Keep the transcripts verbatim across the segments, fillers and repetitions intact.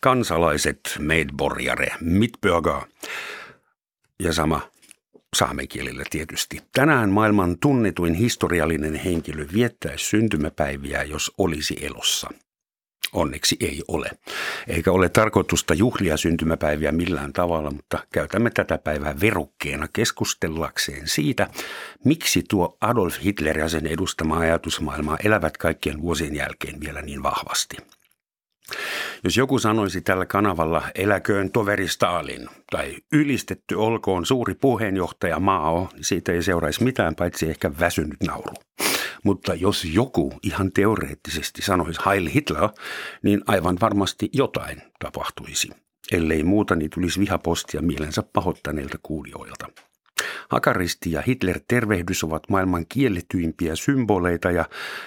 kansalaiset medborgare, mitbürger, ja sama saamen kielellä tietysti. Tänään maailman tunnetuin historiallinen henkilö viettäisi syntymäpäiviä, jos olisi elossa. Onneksi ei ole. Eikä ole tarkoitusta juhlia syntymäpäiviä millään tavalla, mutta käytämme tätä päivää verukkeena keskustellakseen siitä, miksi tuo Adolf Hitler ja sen edustama ajatusmaailmaa elävät kaikkien vuosien jälkeen vielä niin vahvasti. Jos joku sanoisi tällä kanavalla eläköön toveri Stalin tai ylistetty olkoon suuri puheenjohtaja Mao, niin siitä ei seuraisi mitään paitsi ehkä väsynyt nauru. Mutta jos joku ihan teoreettisesti sanoisi Heil Hitler, niin aivan varmasti jotain tapahtuisi. Ellei muuta, niin tulisi vihapostia mielensä pahoittaneilta kuulijoilta. Hakaristi ja Hitler-tervehdys ovat maailman kielletyimpiä symboleita ja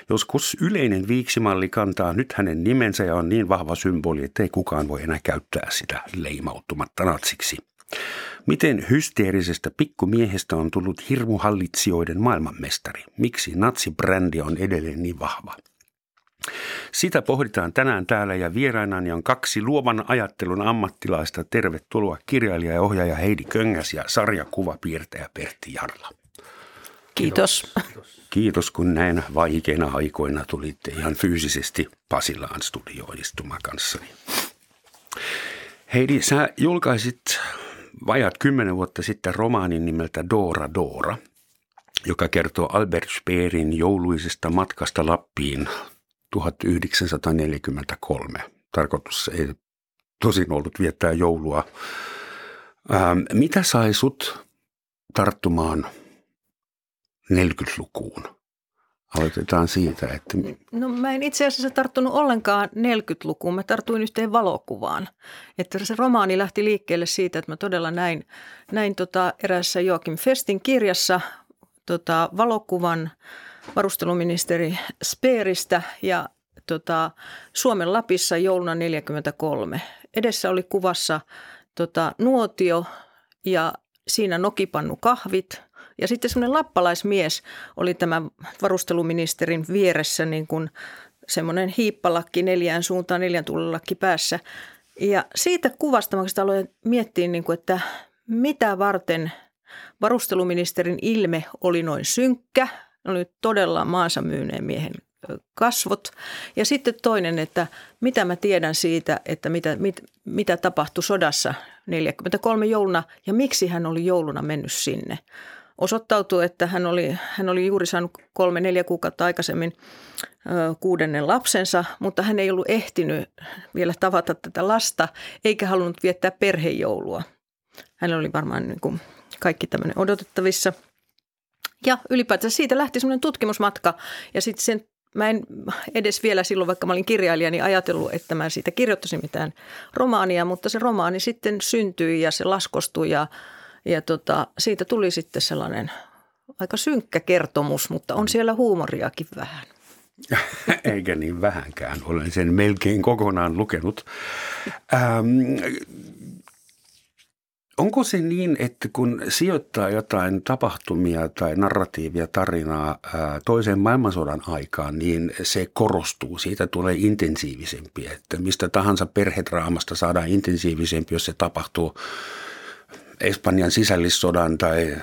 joskus yleinen viiksimalli kantaa nyt hänen nimensä ja on niin vahva symboli, ettei kukaan voi enää käyttää sitä leimautumatta natsiksi. Miten hysteerisestä pikkumiehestä on tullut hirmuhallitsijoiden maailmanmestari? Miksi natsibrändi on edelleen niin vahva? Sitä pohditaan tänään täällä ja vierainani on kaksi luovan ajattelun ammattilaista. Tervetuloa kirjailija ja ohjaaja Heidi Köngäs ja sarjakuvapiirtäjä Pertti Jarla. Kiitos. Kiitos. Kiitos, kun näin vaikeina aikoina tulitte ihan fyysisesti Pasilaan studioon istumaan kanssani. Heidi, sä julkaisit vajaat kymmenen vuotta sitten romaanin nimeltä Dora Dora, joka kertoo Albert Speerin jouluisesta matkasta Lappiin tuhatyhdeksänsataaneljäkymmentäkolme. Tarkoitus ei tosin ollut viettää joulua. Ähm, mitä sai sut tarttumaan neljäkymmentälukuun? Aloitetaan siitä, että... No mä en itse asiassa tarttunut ollenkaan neljäkymmentälukuun, mä tartuin yhteen valokuvaan. Että se romaani lähti liikkeelle siitä, että mä todella näin, näin tota eräässä Joakim Festin kirjassa tota valokuvan varusteluministeri Speeristä ja tota Suomen Lapissa jouluna neljäkymmentäkolme. Edessä oli kuvassa tota nuotio ja siinä nokipannu kahvit. Ja sitten semmoinen lappalaismies oli tämän varusteluministerin vieressä niin kuin semmoinen hiippalakki neljään suuntaan, neljän tuulilakki päässä. Ja siitä kuvasta mä aloin miettiä, niin kuin, että mitä varten varusteluministerin ilme oli noin synkkä. Ne oli todella maansa myyneen miehen kasvot. Ja sitten toinen, että mitä mä tiedän siitä, että mitä, mit, mitä tapahtui sodassa neljäkymmentäkolme jouluna ja miksi hän oli jouluna mennyt sinne. Osoittautui, että hän oli, hän oli juuri saanut kolme, neljä kuukautta aikaisemmin ö, kuudennen lapsensa, mutta hän ei ollut ehtinyt vielä tavata tätä lasta eikä halunnut viettää perhejoulua. Hänellä oli varmaan niin kuin kaikki tämmöinen odotettavissa. Ja ylipäätään siitä lähti semmoinen tutkimusmatka ja sitten sen, mä en edes vielä silloin, vaikka mä olin kirjailija, niin ajatellut, että mä siitä kirjoittaisin mitään romaania, mutta se romaani sitten syntyi ja se laskostui ja Ja tota, siitä tuli sitten sellainen aika synkkä kertomus, mutta on siellä huumoriakin vähän. Eikä niin vähänkään. Olen sen melkein kokonaan lukenut. Ähm, onko se niin, että kun sijoittaa jotain tapahtumia tai narratiivia, tarinaa toisen maailmansodan aikaan, niin se korostuu. Siitä tulee intensiivisempi. Että mistä tahansa perhedraamasta saadaan intensiivisempi, jos se tapahtuu Espanjan sisällissodan tai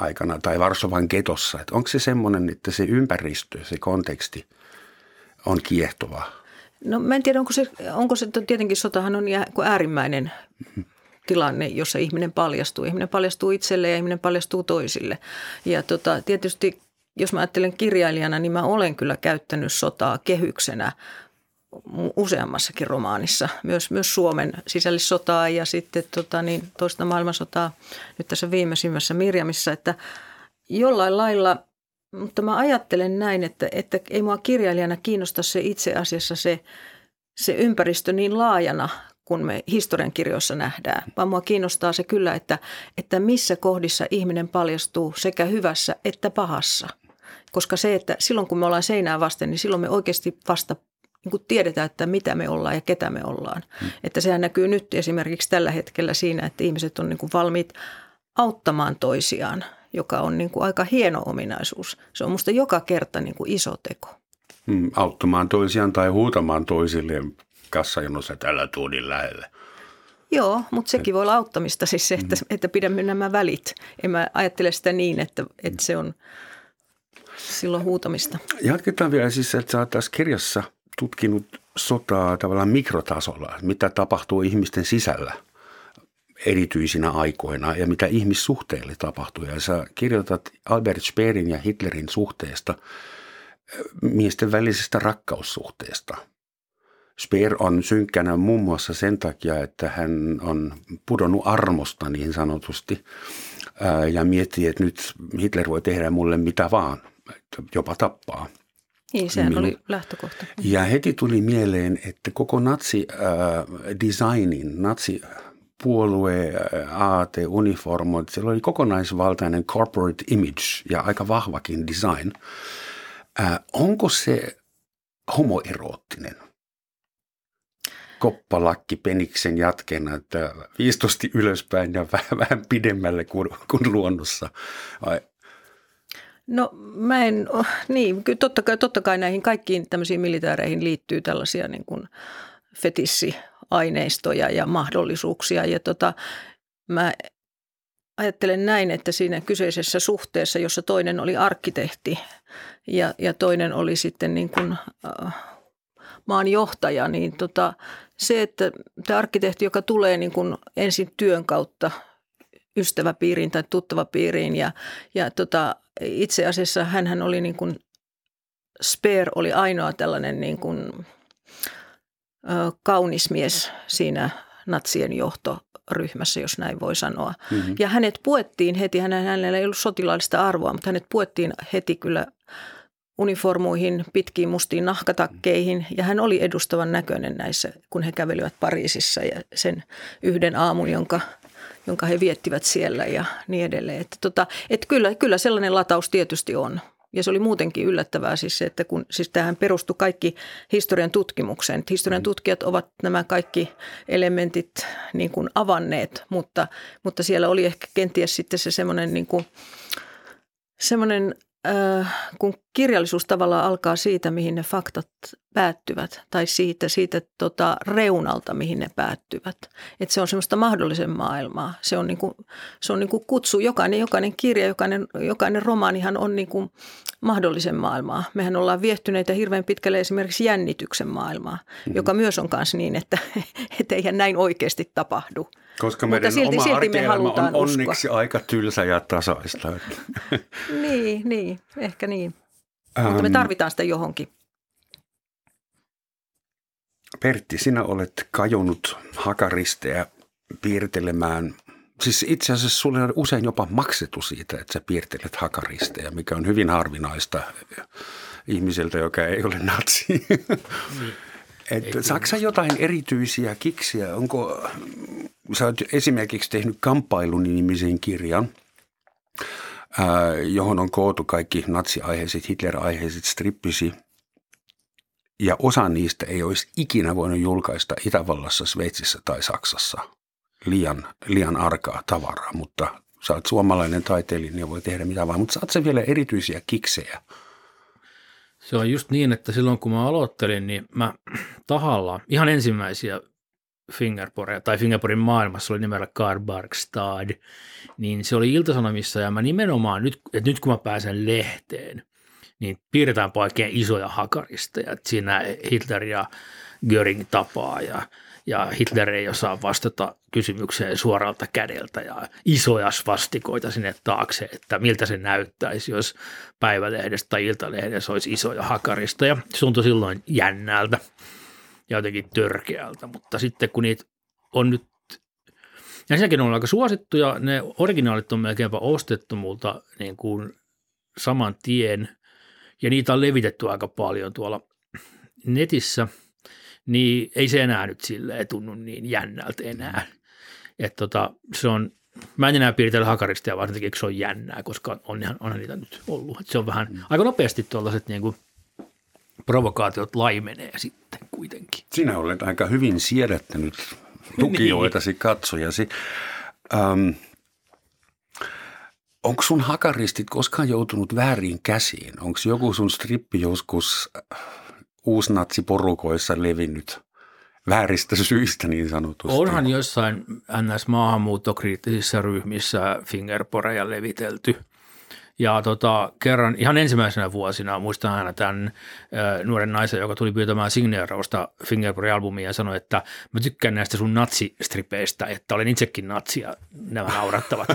aikana tai Varsovan getossa. Että onko se semmoinen, että se ympäristö, se konteksti on kiehtova? No mä en tiedä, onko se, onko se tietenkin sotahan on äärimmäinen tilanne, jossa ihminen paljastuu. Ihminen paljastuu itselleen ja ihminen paljastuu toisille. Ja tota, tietysti, jos mä ajattelen kirjailijana, niin mä olen kyllä käyttänyt sotaa kehyksenä useammassakin romaanissa, myös, myös Suomen sisällissotaa ja sitten tota, niin, toista maailmansotaa nyt tässä viimeisimmässä Mirjamissa, että jollain lailla, mutta mä ajattelen näin, että, että ei mua kirjailijana kiinnosta se itse asiassa se, se ympäristö niin laajana kun me historiankirjoissa nähdään, vaan mua kiinnostaa se kyllä, että, että missä kohdissa ihminen paljastuu sekä hyvässä että pahassa, koska se, että silloin kun me ollaan seinää vasten, niin silloin me oikeasti vasta niin kuin tiedetään, että mitä me ollaan ja ketä me ollaan. Hmm. Että sehän näkyy nyt esimerkiksi tällä hetkellä siinä, että ihmiset on niin kuin valmiit auttamaan toisiaan, joka on niin kuin aika hieno ominaisuus. Se on musta joka kerta niin kuin iso teko. Hmm, auttamaan toisiaan tai huutamaan toisilleen kassajonossa tällä tuodin lähellä. Joo, mutta sekin voi olla auttamista siis se, että, että pidämme nämä välit. En mä ajattele sitä niin, että, että se on silloin huutamista. Jatketaan vielä siis, että sä oot tässä kirjassa tutkinut sotaa tavallaan mikrotasolla, mitä tapahtuu ihmisten sisällä erityisinä aikoina ja mitä ihmissuhteille tapahtuu. Ja sä kirjoitat Albert Speerin ja Hitlerin suhteesta, miesten välisestä rakkaussuhteesta. Speer on synkkänä muun muassa sen takia, että hän on pudonnut armosta niin sanotusti ja miettii, että nyt Hitler voi tehdä mulle mitä vaan, jopa tappaa. Niin, sehän oli lähtökohta. Ja heti tuli mieleen, että koko natsi-designin, natsipuolue, aate, uniformot, siellä oli kokonaisvaltainen corporate image ja aika vahvakin design. Äh, onko se homoeroottinen? Koppalakki peniksen jatkeena, että viistosti ylöspäin ja vähän, vähän pidemmälle kuin, kuin luonnossa. Ai. No mä en, niin kyllä totta kai, totta kai näihin kaikkiin tämmöisiin militaareihin liittyy tällaisia niin kuin fetissiaineistoja ja mahdollisuuksia ja tota mä ajattelen näin, että siinä kyseisessä suhteessa, jossa toinen oli arkkitehti ja, ja toinen oli sitten niin kuin äh, maanjohtaja, niin tota, se, että tämä arkkitehti, joka tulee niin kuin ensin työn kautta ystäväpiiriin tai tuttavapiiriin ja, ja tota, itse asiassa hänhän oli niin kuin, Speer oli ainoa tällainen niin kuin, äh, kaunis mies siinä natsien johto. ryhmässä, jos näin voi sanoa. Mm-hmm. Ja hänet puettiin heti, hänellä ei ollut sotilaallista arvoa, mutta hänet puettiin heti kyllä uniformuihin, pitkiin mustiin nahkatakkeihin ja hän oli edustavan näköinen näissä, kun he kävelivät Pariisissa ja sen yhden aamun, jonka, jonka he viettivät siellä ja niin edelleen. Että tota, et kyllä, kyllä sellainen lataus tietysti on. Ja se oli muutenkin yllättävää siis se, että kun siis tähän perustui kaikki historian tutkimukseen. Historian tutkijat ovat nämä kaikki elementit niin kuin avanneet, mutta, mutta siellä oli ehkä kenties sitten se semmoinen, niin kuin, semmoinen äh, kun kirjallisuus tavallaan alkaa siitä, mihin ne faktat päättyvät tai siitä, siitä tota, reunalta, mihin ne päättyvät. Että se on semmoista mahdollisen maailmaa. Se on, niin kuin, se on niin kuin kutsu. Jokainen, jokainen kirja, jokainen, jokainen romaanihan on niin kuin mahdollisen maailmaa. Mehän ollaan viehtyneitä hirveän pitkälle esimerkiksi jännityksen maailmaa, mm-hmm. joka myös on kanssa niin, että et eihän näin oikeasti tapahdu. Koska meidän Mutta silti, oma silti me halutaan on onneksi uskoa. Aika tylsä ja tasaista. niin, niin, ehkä niin. Um, Mutta me tarvitaan sitä johonkin. Pertti, sinä olet kajonnut hakaristeja piirtelemään. Siis itse asiassa sulle on usein jopa maksettu siitä, että sä piirtelet hakaristeja, mikä on hyvin harvinaista ihmiseltä, joka ei ole natsi. Saatko sä jotain erityisiä kiksiä? Onko, sä oot esimerkiksi tehnyt Kamppailun-nimisen kirjan, johon on koottu kaikki natsiaiheiset, Hitler-aiheiset strippisi. Ja osa niistä ei olisi ikinä voinut julkaista Itävallassa, Sveitsissä tai Saksassa. Liian, liian arkaa tavaraa, mutta sä oot suomalainen taiteilija ja voi tehdä mitä vaan. Mutta saat sä vielä erityisiä kiksejä? Se on just niin, että silloin kun mä aloittelin, niin mä tahalla ihan ensimmäisiä Fingerporia, tai Fingerporin maailmassa oli nimellä Carbarkstad, niin se oli Iltasanomissa ja mä nimenomaan, nyt, että nyt kun mä pääsen lehteen, niin piirretään oikein isoja hakaristeja. Et siinä Hitler ja Göring tapaa ja, ja Hitler ei osaa vastata kysymykseen suoralta kädeltä ja isoja svastikoita sinne taakse, että miltä se näyttäisi, jos päivälehdessä tai iltalehdessä olisi isoja hakaristeja. Se tuntui silloin jännältä ja jotenkin törkeältä, mutta sitten kun niitä on nyt, ja sielläkin on aika suosittuja, ne originaalit on melkeinpä ostettu multa niin kuin saman tien. Ja niitä on levitetty aika paljon tuolla netissä, niin ei se enää nyt silleen tunnu niin jännältä enää. Että tota, se on, mä en enää piirtele hakaristia, vaan jotenkin se on jännää, koska onhan, onhan niitä nyt ollut. Et se on vähän, mm. aika nopeasti tuollaiset niinku provokaatiot laimenee sitten kuitenkin. Sinä olet aika hyvin siedättänyt lukijoitasi, niin. katsojasi. Um. Onko sun hakaristit koskaan joutunut väärin käsiin? Onko joku sun strippi joskus uusnatsiporukoissa levinnyt vääristä syistä niin sanotusti. Onhan jossain N S-maahanmuuttokriittisissä ryhmissä Fingerporeja levitelty. Ja tota, kerran ihan ensimmäisenä vuosina muistan aina tämän ö, nuoren naisen, joka tuli pyytämään signeerausta Fingerpori-albumia ja sanoi, että mä tykkään näistä sun natsistripeistä, että olen itsekin natsi ja nämä naurattavat.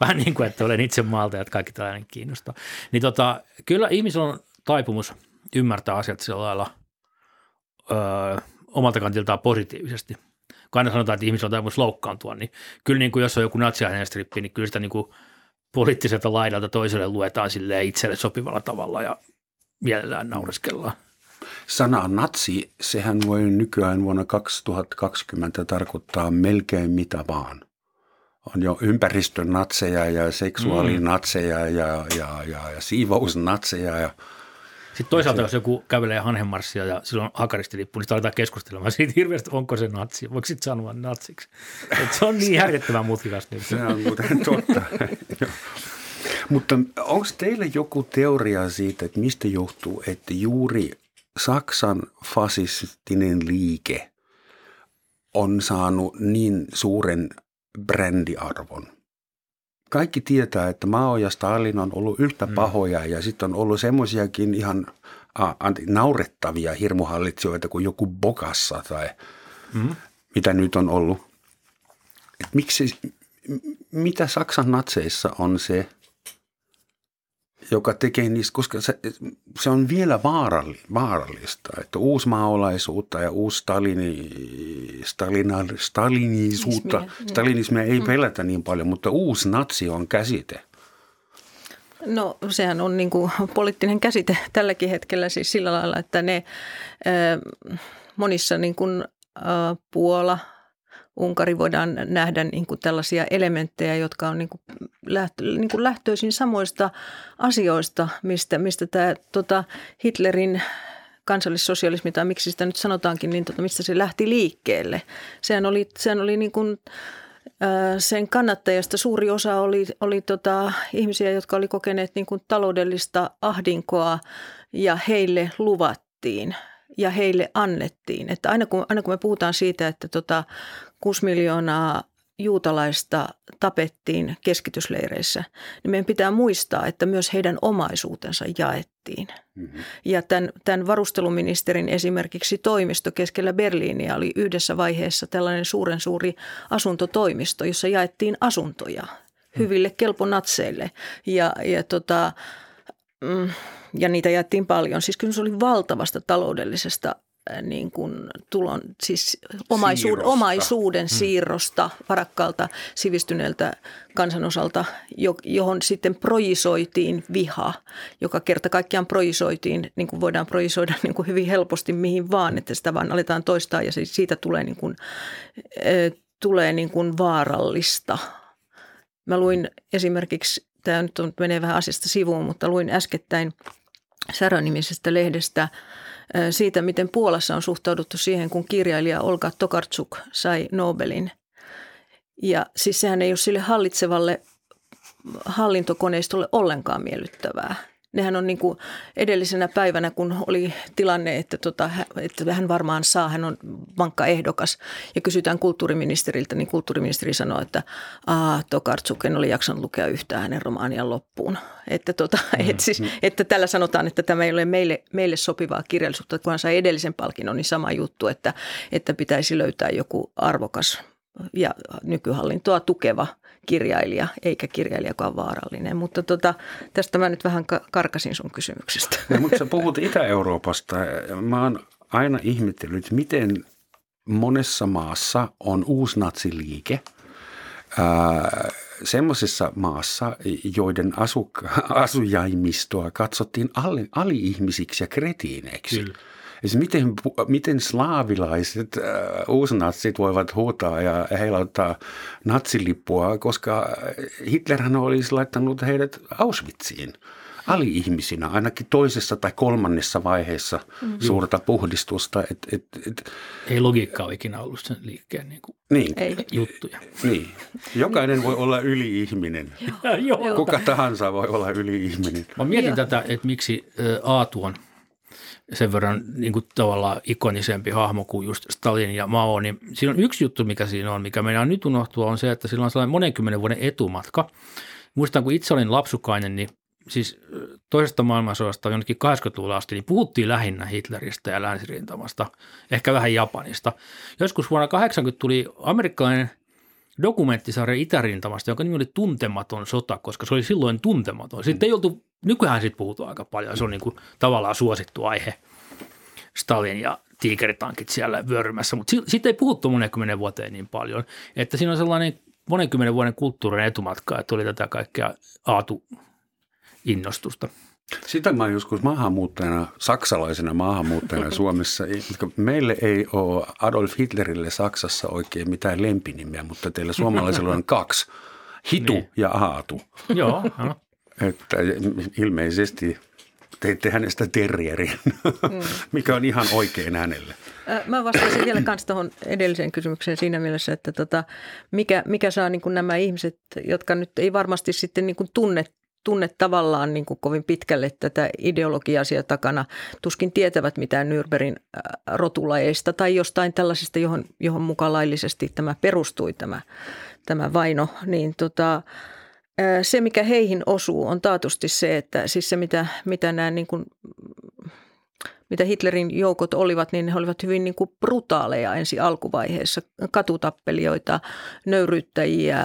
Vähän niin kuin, että olen itse maalta, että kaikki tällainen kiinnostaa. Niin tota, kyllä ihmisillä on taipumus ymmärtää asiat sillä lailla ö, omalta kantiltaan positiivisesti. Kun aina sanotaan, että ihmisillä on taipumus loukkaantua, niin kyllä niin kuin jos on joku natsiainen strippi, niin kyllä sitä niin kuin poliittiselta laidalta toiselle luetaan silleen itselle sopivalla tavalla ja mielellään naureskellaan. Sana natsi, sehän voi nykyään vuonna kaksituhattakaksikymmentä tarkoittaa melkein mitä vaan. On jo ympäristön natseja ja seksuaalinatseja ja, ja, ja, ja, ja siivousnatseja. Ja sitten toisaalta, jos joku kävelee hanhenmarssia ja sillä on hakaristilippu, niin sitä aletaan keskustelemaan siitä hirveästi, onko se natsi. Voiko sitten sanoa natsiksi? Et se on niin järjettävän mutkikas. Se on muuten totta. Mutta onko teillä joku teoria siitä, että mistä johtuu, että juuri Saksan fasistinen liike on saanut niin suuren brändiarvon? Kaikki tietää, että Mao ja Stalin on ollut yhtä pahoja ja sitten on ollut semmoisiakin ihan ah, anti, naurettavia hirmuhallitsijoita kuin joku Bokassa tai mm. mitä nyt on ollut. Et miksi, mitä Saksan natseissa on se, joka tekee niistä, koska se, se on vielä vaarallista, että uusmaalaisuutta ja uus Stalini, Stalina, stalinisuutta, stalinismia ei pelätä niin paljon, mutta uusi natsi on käsite. No sehän on niin kuin poliittinen käsite tälläkin hetkellä siis sillä lailla, että ne äh, monissa niin kuin äh, Puola, Unkari voidaan nähdä niin kuin tällaisia elementtejä, jotka on niin kuin lähtö, niin kuin lähtöisin samoista asioista, mistä, mistä tämä tota Hitlerin kansallissosialismi, tai miksi sitä nyt sanotaankin, niin tota, mistä se lähti liikkeelle. Sehän oli, sehän oli niin kuin, sen kannattajasta suuri osa oli, oli tota, ihmisiä, jotka oli kokeneet niin kuin taloudellista ahdinkoa ja heille luvattiin. Ja heille annettiin. Että aina kun, aina kun me puhutaan siitä, että tota kuusi miljoonaa juutalaista tapettiin keskitysleireissä, niin meidän pitää muistaa, että myös heidän omaisuutensa jaettiin. Mm-hmm. Ja tämän, tämän varusteluministerin esimerkiksi toimisto keskellä Berliiniä oli yhdessä vaiheessa tällainen suuren suuri asuntotoimisto, jossa jaettiin asuntoja hyville kelponatseille ja, ja tota... Mm, ja niitä jaettiin paljon. Siis kyllä se oli valtavasta taloudellisesta niin kuin tulon, siis omaisuud, siirrosta. omaisuuden siirrosta varakkaalta sivistyneeltä kansanosalta, johon sitten projisoitiin viha, joka kerta kaikkiaan projisoitiin, niin kuin voidaan projisoida niin kuin hyvin helposti mihin vaan, että sitä vaan aletaan toistaa ja siitä tulee, niin kuin, äh, tulee niin kuin vaarallista. Mä luin esimerkiksi, tämä nyt on, menee vähän asiasta sivuun, mutta luin äskettäin Särö-nimisestä lehdestä siitä, miten Puolassa on suhtauduttu siihen, kun kirjailija Olga Tokarczuk sai Nobelin. Ja siis sehän ei ole sille hallitsevalle hallintokoneistolle ollenkaan miellyttävää. Nehän on niin kuin edellisenä päivänä, kun oli tilanne, että, tota, että hän varmaan saa, hän on vankka ehdokas. Ja kysytään kulttuuriministeriltä, niin kulttuuriministeri sanoo, että aah, Tokarczuk, en ole jaksanut lukea yhtään hänen romaanian loppuun. Että, tota, mm-hmm. et siis, että tällä sanotaan, että tämä ei ole meille, meille sopivaa kirjallisuutta. Kun hän sai edellisen palkinnon, niin sama juttu, että, että pitäisi löytää joku arvokas ja nykyhallintoa tukeva kirjailija, eikä kirjailijakaan vaarallinen. Mutta tota, tästä mä nyt vähän karkasin sun kysymyksestä. No, mutta sä puhut Itä-Euroopasta. Mä oon aina ihmetellyt, miten monessa maassa on uusnatsiliike. Semmoisessa maassa, joiden asuk- asujaimistoa katsottiin ali- ali-ihmisiksi ja kretiineiksi. Kyllä. Miten, miten slaavilaiset äh, uusnatsit voivat huutaa ja heilauttaa natsilippua, koska Hitlerhän olisi laittanut heidät Auschwitziin ali-ihmisinä, ainakin toisessa tai kolmannessa vaiheessa mm-hmm. suurta puhdistusta. Et, et, et, ei logiikkaa ole ikinä ollut sen liikkeen niin kuin niin. juttuja. Niin. Jokainen voi olla yli-ihminen. Kuka tahansa voi olla yli-ihminen. Mä mietin tätä, että miksi Aatu on sen verran niin kuin tavallaan ikonisempi hahmo kuin just Stalin ja Mao, niin siinä on yksi juttu, mikä siinä on, mikä meidän nyt unohtua, on se, että sillä on sellainen monenkymmenen vuoden etumatka. Muistan, kun itse olin lapsukainen, niin siis toisesta maailmansodasta jonnekin kahdeksankymmentäluvulla asti, niin puhuttiin lähinnä Hitleristä ja länsirintamasta, ehkä vähän Japanista. Joskus vuonna kahdeksankymmentä tuli amerikkalainen dokumenttisarja Itärintamasta, jonka nimi oli Tuntematon sota, koska se oli silloin tuntematon. Sitten ei oltu, nykyään siitä puhutaan aika paljon, se on niin kuin tavallaan suosittu aihe, Stalin ja tiikeritankit siellä vyörymässä, mutta siitä ei puhuttu monenkymmenen vuoteen niin paljon, että siinä on sellainen monenkymmenen vuoden kulttuurin etumatka, että oli tätä kaikkea aatu innostusta. Sitä mä joskus maahanmuuttajana, saksalaisena maahanmuuttajana Suomessa, meille ei ole Adolf Hitlerille Saksassa oikein mitään lempinimiä, mutta teillä suomalaisilla on kaksi, Hitu niin. ja Aatu. Joo. Että ilmeisesti teitte hänestä terrierin, mikä on ihan oikein hänelle. Mä vastaisin vielä kans tuohon edelliseen kysymykseen siinä mielessä, että tota, mikä, mikä saa niin kuin nämä ihmiset, jotka nyt ei varmasti sitten niin kuin tunne, tunne tavallaan niin kuin kovin pitkälle tätä ideologiaa siellä takana. Tuskin tietävät mitään Nürnbergin rotulajeista tai jostain tällaisista, johon, johon mukaan laillisesti tämä perustui, tämä, tämä vaino. Niin tota, se, mikä heihin osuu, on taatusti se, että siis se, mitä, mitä nämä niin kuin, mitä Hitlerin joukot olivat, niin ne olivat hyvin niin kuin brutaaleja ensi alkuvaiheessa. Katutappelijoita, nöyryyttäjiä,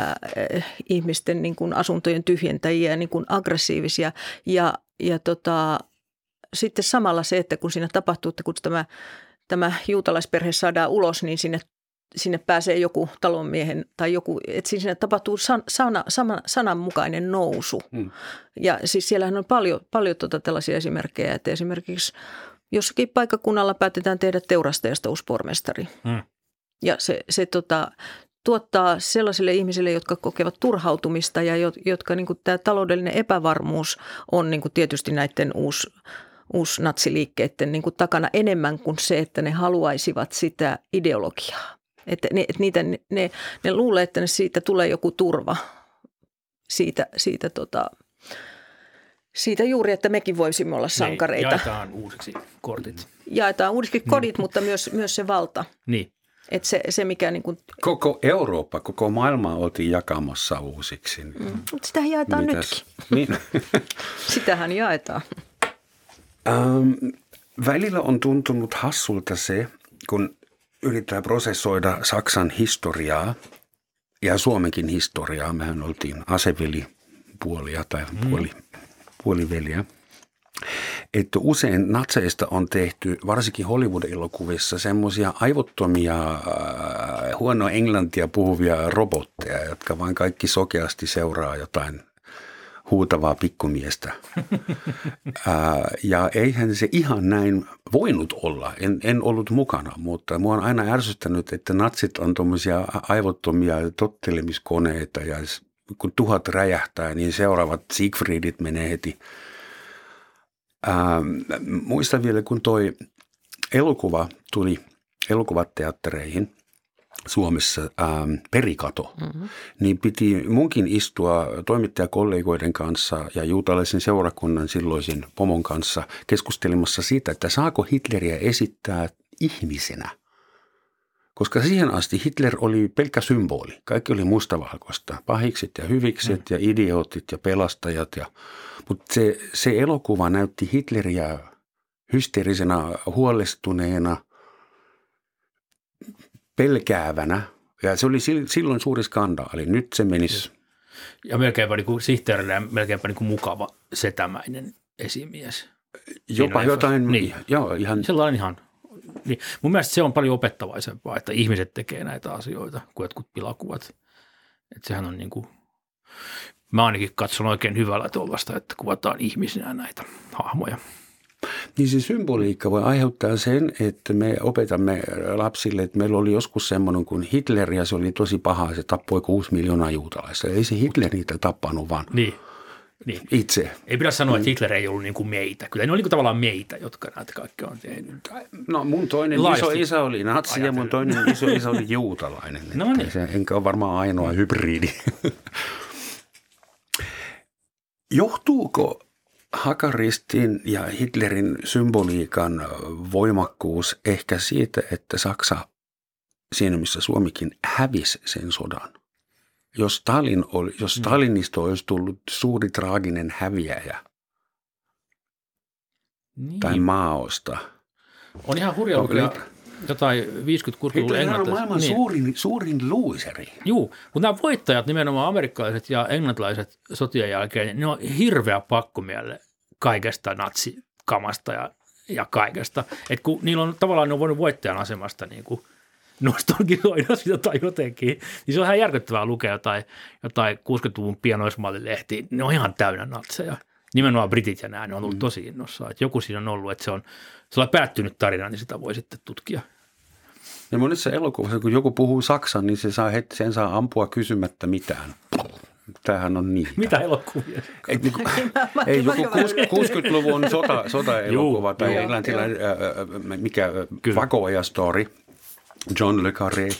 ihmisten niin kuin asuntojen tyhjentäjiä, niin kuin aggressiivisia. Ja, ja tota, sitten samalla se, että kun siinä tapahtuu, että kun tämä, tämä juutalaisperhe saadaan ulos, niin sinne, sinne pääsee joku talonmiehen tai joku, että siinä tapahtuu san, sana, sana, sananmukainen nousu. Mm. Ja siis siellähän on paljon, paljon tota tällaisia esimerkkejä, että esimerkiksi jossakin paikkakunnalla päätetään tehdä teurastajasta uusi pormestari. Mm. Ja se, se tota, tuottaa sellaisille ihmisille, jotka kokevat turhautumista ja jo, jotka niin kuin, tämä taloudellinen epävarmuus on niin kuin, tietysti näiden uusi, uusi natsiliikkeiden niin kuin, takana enemmän kuin se, että ne haluaisivat sitä ideologiaa. Että ne, et niitä, ne, ne, ne luulee, että ne siitä tulee joku turva siitä, siitä tota... Siitä juuri, että mekin voisimme olla sankareita. Niin, jaetaan uusiksi kortit. Jaetaan uusiksi kodit, niin. mutta myös, myös se valta. Niin. Että se, se mikä niin kuin... Koko Eurooppa, koko maailma oltiin jakamassa uusiksi. Mm. Mutta sitähän jaetaan Mitäs? nytkin. Niin. Sitähän jaetaan. Ähm, välillä on tuntunut hassulta se, kun yrittää prosessoida Saksan historiaa ja Suomenkin historiaa. Mehän oltiin asevelipuolia tai puoli... Mm. puoliveliä, että usein natseista on tehty, varsinkin Hollywood-elokuvissa, semmoisia aivottomia, huonoa englantia puhuvia robotteja, jotka vain kaikki sokeasti seuraa jotain huutavaa pikkumiestä. Ja eihän se ihan näin voinut olla, en, en ollut mukana, mutta mua on aina ärsyttänyt, että natsit on tuommoisia aivottomia tottelemiskoneita ja kun tuhat räjähtää, niin seuraavat Siegfriedit menee heti. Ää, muistan vielä, kun toi elokuva tuli elokuvateattereihin Suomessa, ää, Perikato, mm-hmm. niin piti munkin istua toimittajakollegoiden kanssa ja juutalaisen seurakunnan silloisin pomon kanssa keskustelemassa siitä, että saako Hitleriä esittää ihmisenä. Koska siihen asti Hitler oli pelkkä symboli. Kaikki oli mustavalkoista. Pahikset ja hyvikset mm. ja idiootit ja pelastajat. Ja, mutta se, se elokuva näytti Hitleriä hysteerisenä, huolestuneena, pelkäävänä. Ja se oli silloin suuri skandaali. Nyt se menisi. Ja melkeinpä niin kuin sihteerillä melkeinpä niin kuin mukava setämäinen esimies. Jopa jotain. Niin. Joo, ihan. Sellainen ihan. Niin, mun mielestä se on paljon opettavaisempaa, että ihmiset tekee näitä asioita kuin jotkut pilakuvat. Että sehän on niin kuin, mä ainakin katson oikein hyvällä tuollaista, että kuvataan ihmisinä näitä hahmoja. Niin se symboliikka voi aiheuttaa sen, että me opetamme lapsille, että meillä oli joskus semmoinen kuin Hitler ja se oli tosi paha, se tappoi kuusi miljoonaa juutalaista. Ei se Hitler niitä tappanut vaan. Niin. Niin. Itse. Ei pidä sanoa, että Hitler ei ollut niin kuin meitä. Kyllä ne oli niin kuin tavallaan meitä, jotka näitä kaikki on tehnyt. No mun toinen Laajasti. iso isä oli natsi ajatellen. Ja mun toinen iso isä oli juutalainen. No niin. Enkä ole varmaan ainoa hybridi. Johtuuko Hakaristin ja Hitlerin symboliikan voimakkuus ehkä siitä, että Saksa siinä, missä Suomikin, hävisi sen sodan. Jos, Stalin oli, jos Stalinista olisi tullut suuri traaginen häviäjä niin. Tai Maosta. On ihan hurjaa, no, kyllä jotain viisikymmentä-kuusikymmentäluvun englantilaiset. Hitler on maailman niin. suurin, suurin luiseri. Juu, mutta nämä voittajat, nimenomaan amerikkalaiset ja englantilaiset sotien jälkeen, ne on hirveä pakkomielle kaikesta natsikamasta ja, ja kaikesta. Et kun niillä on tavallaan, ne on voinut voittajan asemasta niin kuin nostalgisoida sitä tai jotenkin, niin se on ihan järkyttävää lukea jotain, jotain kuusikymmentäluvun pienoismallilehtiä. Ne on ihan täynnä natseja. Nimenomaan britit ja nämä, ne on ollut tosi innossa. Että joku siinä on ollut, että se on sellainen päättynyt tarina, niin sitä voi sitten tutkia. Ja monissa elokuvissa, kun joku puhuu saksan, niin se saa, sen saa ampua kysymättä mitään. Tämähän on niitä. Mitä elokuvia? Ei, niin kuin, ei joku kuusikymmentäluvun sota, sotaelokuva tai englantilainen, äh, mikä vakoajastori. John le Carré.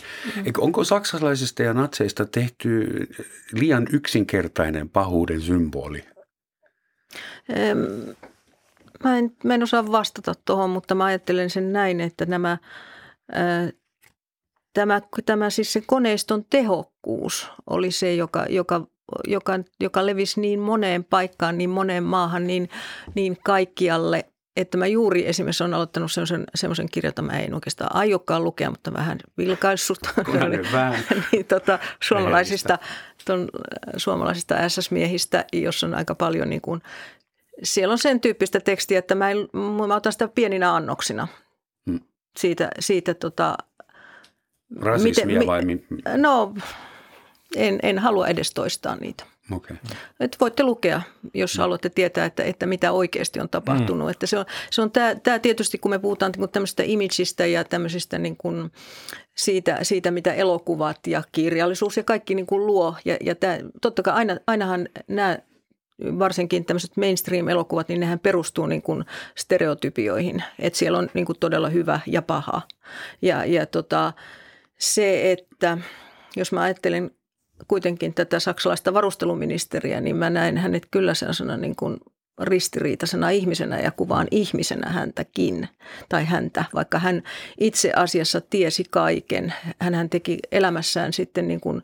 Eikö, onko saksalaisista ja natseista tehty liian yksinkertainen pahuuden symboli? Ähm, mä, en, mä en osaa vastata tuohon, mutta mä ajattelen sen näin, että nämä, äh, tämä, tämä siis se koneiston tehokkuus oli se, joka, joka, joka, joka levisi niin moneen paikkaan, niin moneen maahan, niin, niin kaikkialle. Että mä juuri esimerkiksi olen aloittanut semmoisen kirjan, jota mä en oikeastaan aiokaan lukea, mutta vähän vilkaissut niin, tota, suomalaisista, ton, suomalaisista äs äs-miehistä, jossa on aika paljon niin kuin, siellä on sen tyyppistä tekstiä, että mä, en, mä otan sitä pieninä annoksina hmm. siitä, siitä tota, rasismia miten, vai? Mi, no, en, en halua edes toistaa niitä. Okay. Et voitte lukea, jos haluatte tietää, että, että mitä oikeasti on tapahtunut. Mm. Että se on, se on tää, tää tietysti, kun me puhutaan niin kun tämmöisistä imageista ja tämmöisistä niin kun siitä, siitä, mitä elokuvat ja kirjallisuus ja kaikki niin kun luo. Ja, ja tää, totta kai aina, ainahan nämä, varsinkin tämmöiset mainstream-elokuvat, niin nehän perustuu niin kun stereotypioihin. Että siellä on niin kun todella hyvä ja paha. Ja, ja tota, se, että jos mä ajattelen kuitenkin tätä saksalaista varusteluministeriä, niin mä näen hänet kyllä sellaisena niin kuin ristiriitaisena ihmisenä ja kuvaan ihmisenä häntäkin tai häntä, vaikka hän itse asiassa tiesi kaiken. Hänhän teki elämässään sitten niin kuin,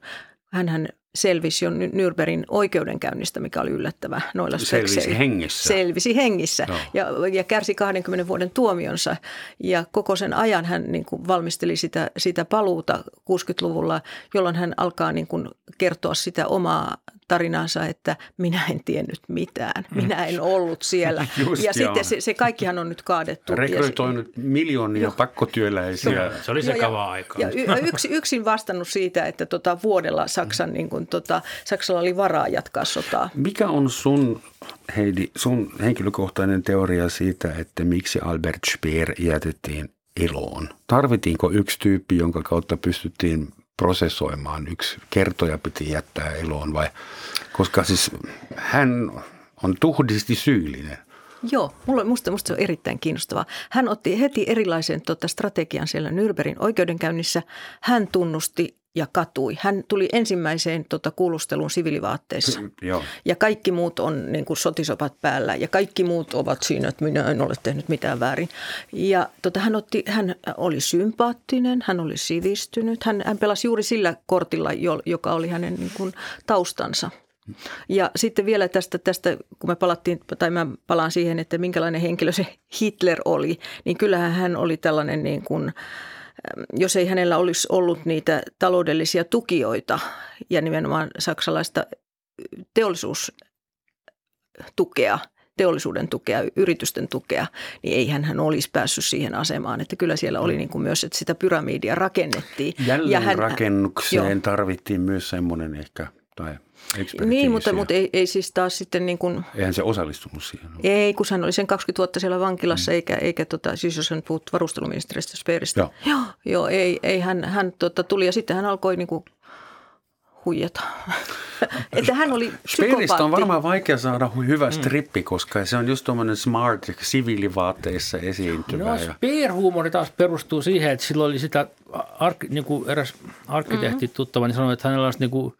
hänhän selvisi jo Nürnbergin oikeudenkäynnistä, mikä oli yllättävä noilla sekseillä. Selvisi hengissä. Selvisi hengissä no. ja, ja kärsi kahdenkymmenen vuoden tuomionsa. Ja koko sen ajan hän niin kuin valmisteli sitä, sitä paluuta kuusikymmentäluvulla, jolloin hän alkaa niin kuin kertoa sitä omaa tarinaansa, että minä en tiennyt mitään, minä en ollut siellä. Just ja joo. Sitten se, se kaikkihan on nyt kaadettu. Rekrytoinut miljoonia jo. pakkotyöläisiä. Se oli se kavaa aika. Ja y- yksi, yksin vastannut siitä, että tota vuodella Saksan, niin kuin tota, Saksalla oli varaa jatkaa sotaa. Mikä on sun, Heidi, sun henkilökohtainen teoria siitä, että miksi Albert Speer jätettiin eloon? Tarvitiinko yksi tyyppi, jonka kautta pystyttiin prosessoimaan, yksi kertoja piti jättää eloon, vai koska siis hän on tuhdisti syyllinen? Joo, mulla, musta, musta se on erittäin kiinnostavaa. Hän otti heti erilaisen tota, strategian siellä Nürnbergin oikeudenkäynnissä. Hän tunnusti ja katui. Hän tuli ensimmäiseen tota, kuulusteluun siviilivaatteissa. Joo. Ja kaikki muut on niin kuin sotisopat päällä ja kaikki muut ovat siinä, että minä en ole tehnyt mitään väärin. Ja tota, hän, otti, hän oli sympaattinen, hän oli sivistynyt, hän, hän pelasi juuri sillä kortilla, joka oli hänen niin kuin taustansa. Ja sitten vielä tästä, tästä kun me palattiin, tai mä palaan siihen, että minkälainen henkilö se Hitler oli, niin kyllähän hän oli tällainen niin kuin, jos ei hänellä olisi ollut niitä taloudellisia tukijoita ja nimenomaan saksalaista teollisuustukea, teollisuuden tukea, yritysten tukea, niin eihän hän olisi päässyt siihen asemaan. Että kyllä siellä oli niin kuin myös, että sitä pyramidia rakennettiin. Jälleenrakennukseen ja hän, tarvittiin myös semmoinen ehkä, tai ekspertiisiä. Niin, mutta, mutta ei, ei siis taas sitten niin kuin eihän se osallistunut siihen. Ei, kun hän oli sen kaksikymmentä vuotta siellä vankilassa, mm. eikä, eikä tota, siis jos hän puhut varusteluministeristä Speeristä. Joo. Joo, joo, ei, ei hän, hän tota, tuli ja sitten hän alkoi niin kuin huijata. Että hän oli psykopaatti. Speeristä on varmaan vaikea saada hyvä strippi, mm. koska se on just tuommoinen smart siviilivaatteissa esiintyvä. No Speer-huumori taas perustuu siihen, että silloin oli sitä, ar- niin kuin eräs arkkitehti mm-hmm. tuttava, niin sanoi, että hänellä olisi niin kuin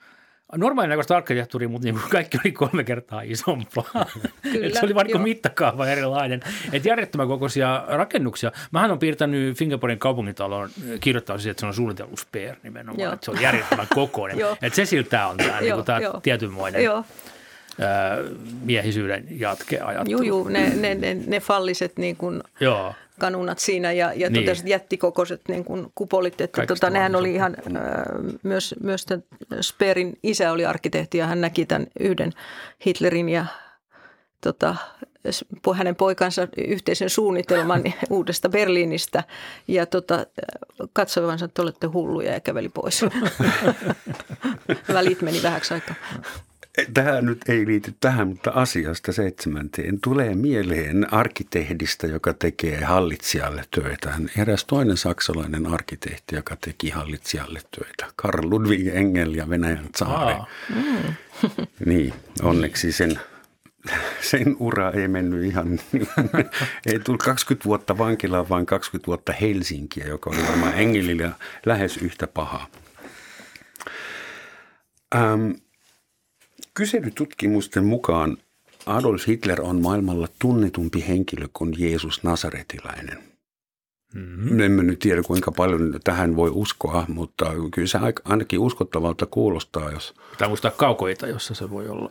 normaalinäköistä arkkitehtuuria, mutta niin kaikki oli kolme kertaa isompaa. Kyllä, se oli vain mittakaava erilainen. Että järjettömän kokoisia rakennuksia. Mähän on piirtänyt Fingerporin kaupungintaloon, kirjoittaa siis, että se on suunnitellut Speer nimenomaan. Että se on järjettömän kokoinen. Että se siltä on tämä, niin tämä tietynmoinen miehisyyden jatkeajattelu. Joo, joo, ne, ne, ne, ne falliset niin kuin kanunat siinä ja, ja niin. Tuota, jättikokoiset niin kuin kupolit. Että tuota, nehän oli ihan, äh, myös, myös tämän Speerin isä oli arkkitehti ja hän näki tämän yhden Hitlerin ja tota, hänen poikansa yhteisen suunnitelman uudesta Berliinistä ja tota, katsoivansa, että olette hulluja ja käveli pois. Välit meni vähäksi aikaa. Tämä nyt ei liity tähän, mutta asiasta seitsemänteen tulee mieleen arkkitehdistä, joka tekee hallitsijalle töitä. Eräs toinen saksalainen arkkitehti, joka teki hallitsijalle töitä. Karl Ludwig Engel ja Venäjän tsaari. Mm. Niin, onneksi sen, sen ura ei mennyt ihan, ei tullut kaksikymmentä vuotta vankilaa, vaan kaksikymmentä vuotta Helsinkiä, joka oli varmaan Engelillä lähes yhtä paha. Ähm, Kyselytutkimusten mukaan Adolf Hitler on maailmalla tunnetumpi henkilö kuin Jeesus Nasaretilainen. Mm-hmm. Emme nyt tiedä, kuinka paljon tähän voi uskoa, mutta kyllä se ainakin uskottavalta kuulostaa. Jos... Pitää muistaa kaukoita, jossa se voi olla.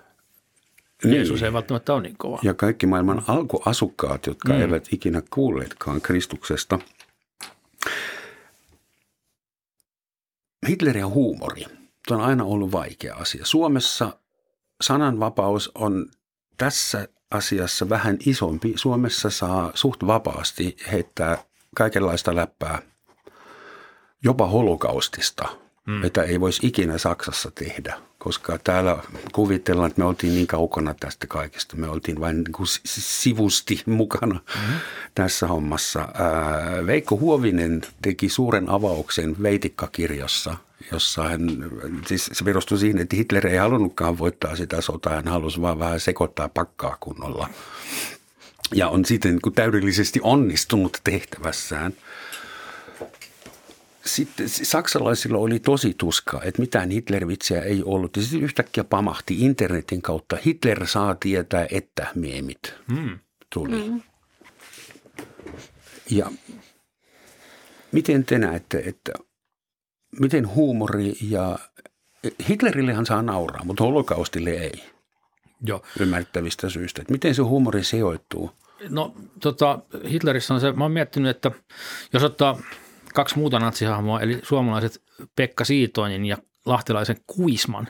Niin. Jeesus ei välttämättä ole niin kova. Ja kaikki maailman alkuasukkaat, jotka mm. eivät ikinä kuulleetkaan Kristuksesta. Hitler ja huumori. Se on aina ollut vaikea asia. Suomessa... Sananvapaus on tässä asiassa vähän isompi. Suomessa saa suht vapaasti heittää kaikenlaista läppää, jopa holokaustista, mm. jota ei voisi ikinä Saksassa tehdä. Koska täällä kuvitellaan, että me oltiin niin kaukana tästä kaikesta. Me oltiin vain niin kuin sivusti mukana mm-hmm. tässä hommassa. Veikko Huovinen teki suuren avauksen Veitikka-kirjassa, jossa hän, siis se perustui siihen, että Hitler ei halunnutkaan voittaa sitä sotaa. Hän halusi vaan vähän sekoittaa pakkaa kunnolla. Ja on sitten niin kuin täydellisesti onnistunut tehtävässään. Sitten saksalaisilla oli tosi tuska, että mitään Hitler-vitsiä ei ollut. Ja sitten yhtäkkiä pamahti internetin kautta. Hitler saa tietää, että meemit tuli. Mm. Ja miten te näette, että miten huumori ja Hitlerillehan saa nauraa, mutta holokaustille ei. Joo. Ymmärrettävistä syistä. Että miten se huumori seoittuu? No tota, Hitlerissä on se, mä oon miettinyt, että jos ottaa... Kaksi muuta natsihahmoa, eli suomalaiset Pekka Siitonen ja lahtelaisen Kuisman,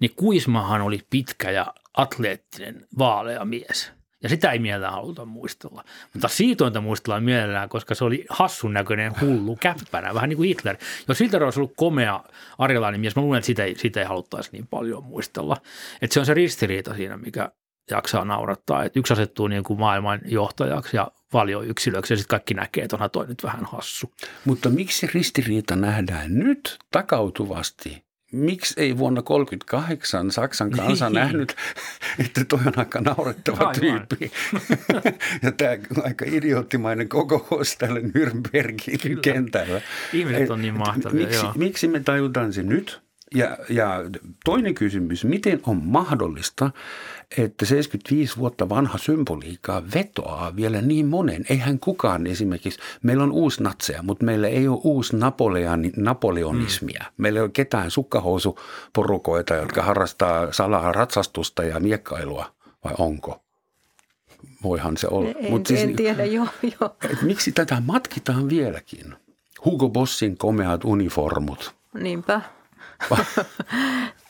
niin Kuismahan oli pitkä ja atleettinen vaalea mies. Ja sitä ei mielellään haluta muistella. Mutta Siitointa muistellaan mielellään, koska se oli hassun näköinen hullu käppänä, vähän niin kuin Hitler. Jos Hitler olisi ollut komea arjalainen mies, mä luulen, että sitä ei, sitä ei haluttaisi niin paljon muistella. Että se on se ristiriita siinä, mikä jaksaa naurattaa. Että yksi asettuu niin kuin maailman johtajaksi ja paljon yksilöksi ja sitten kaikki näkee, että onhan toi nyt vähän hassu. Mutta miksi ristiriita nähdään nyt takautuvasti? Miksi ei vuonna kolmekymmentäkahdeksan Saksan kansa niin. nähnyt, että toi on aika naurettava Aivan. tyyppi? Ja tämä aika idioottimainen kokous tällä Nürnbergin kentällä. Ihmiset on niin mahtavia. Miksi, miksi me tajutaan se nyt? Ja, ja toinen kysymys, miten on mahdollista, että seitsemänkymmentäviisi vuotta vanha symboliikka vetoaa vielä niin monen? Eihän kukaan esimerkiksi, meillä on uusi natseja, mutta meillä ei ole uusi napoleoni, napoleonismia. Mm. Meillä ei ole ketään sukkahousuporukoita, jotka harrastaa salaa ratsastusta ja miekkailua, vai onko? Voihan se olla. En, Mut siis, en tiedä, joo. Jo. Miksi tätä matkitaan vieläkin? Hugo Bossin komeat uniformut. Niinpä.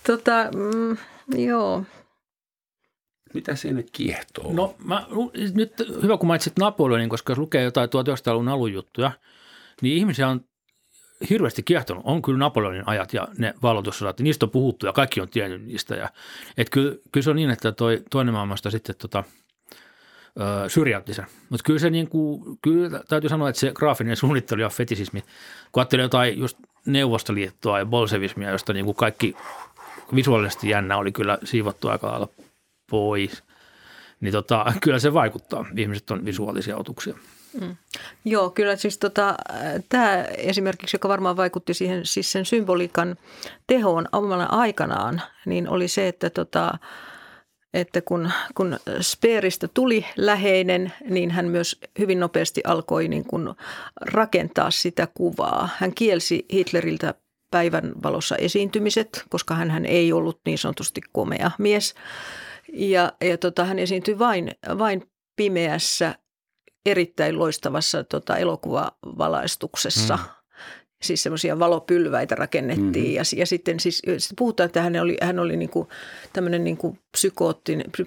tota, mm, joo. Mitä siinä kiehtoo? No mä, nyt hyvä, kun mainitsit Napoleonin, koska jos lukee jotain tuhatyhdeksänsataaluvun alun juttuja, niin ihmisiä on hirveästi kiehtonut. On kyllä Napoleonin ajat ja ne valloitussodat, niistä on puhuttu ja kaikki on tiennyt niistä. Ja, et kyllä, kyllä se on niin, että toi toinen maailmasta sitten tota, ö, syrjäytti sen. Mutta kyllä se niin kuin, kyllä täytyy sanoa, että se graafinen suunnittelu ja fetisismi, kun ajattelee jotain just Neuvostoliittoa ja bolsevismia, josta niin kuin kaikki visuaalisesti jännä oli kyllä siivottu aika lailla pois, niin tota, kyllä se vaikuttaa. Ihmiset on visuaalisia otuksia. Mm. Joo, kyllä siis tota, tämä esimerkiksi, joka varmaan vaikutti siihen siis sen symboliikan tehoon omana aikanaan, niin oli se, että, tota, että kun, kun Speeristä tuli läheinen, niin hän myös hyvin nopeasti alkoi niin kuin rakentaa sitä kuvaa. Hän kielsi Hitleriltä päivän valossa esiintymiset, koska hän ei ollut niin sanotusti komea mies ja, ja tota, hän esiintyi vain, vain pimeässä erittäin loistavassa tota, elokuvavalaistuksessa. Mm. Siis semmoisia valopylväitä rakennettiin mm. ja, ja sitten siis puhutaan, että hän oli, hän oli niinku, tämmöinen niinku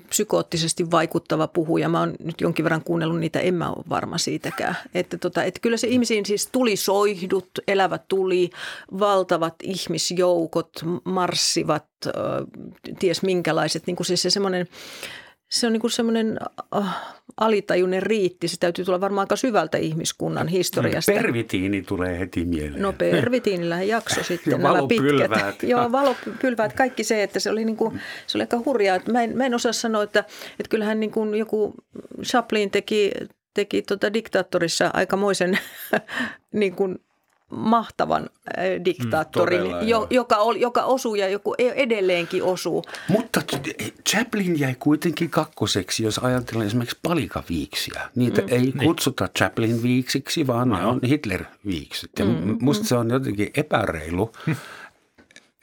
psykoottisesti vaikuttava puhuja. Mä oon nyt jonkin verran kuunnellut niitä, en mä ole varma siitäkään. Että tota, et kyllä se ihmisiin siis tuli soihdut, elävä tuli, valtavat ihmisjoukot marssivat, äh, ties minkälaiset, niinku siis se semmoinen... Se on niin kuin semmoinen alitajuinen riitti. Se täytyy tulla varmaan aika syvältä ihmiskunnan historiasta. Pervitiini tulee heti mieleen. No Pervitiinillähän jakso sitten ja nämä pitkät. Ja. Joo, valopylväät. Kaikki se, että se oli, niin kuin, se oli aika hurjaa. Mä en, mä en osaa sanoa, että, että kyllähän niin kuin joku Chaplin teki, teki tuota Diktaattorissa aikamoisen niin kuin mahtavan diktaattorin, mm, jo, joka, joka osuu ja joku edelleenkin osuu. Mutta Chaplin jäi kuitenkin kakkoseksi, jos ajatellaan esimerkiksi palikaviiksiä. Niitä mm. ei niin. kutsuta Chaplin viiksiksi, vaan ne on Hitler-viikset. Ja mm, musta mm. se on jotenkin epäreilu,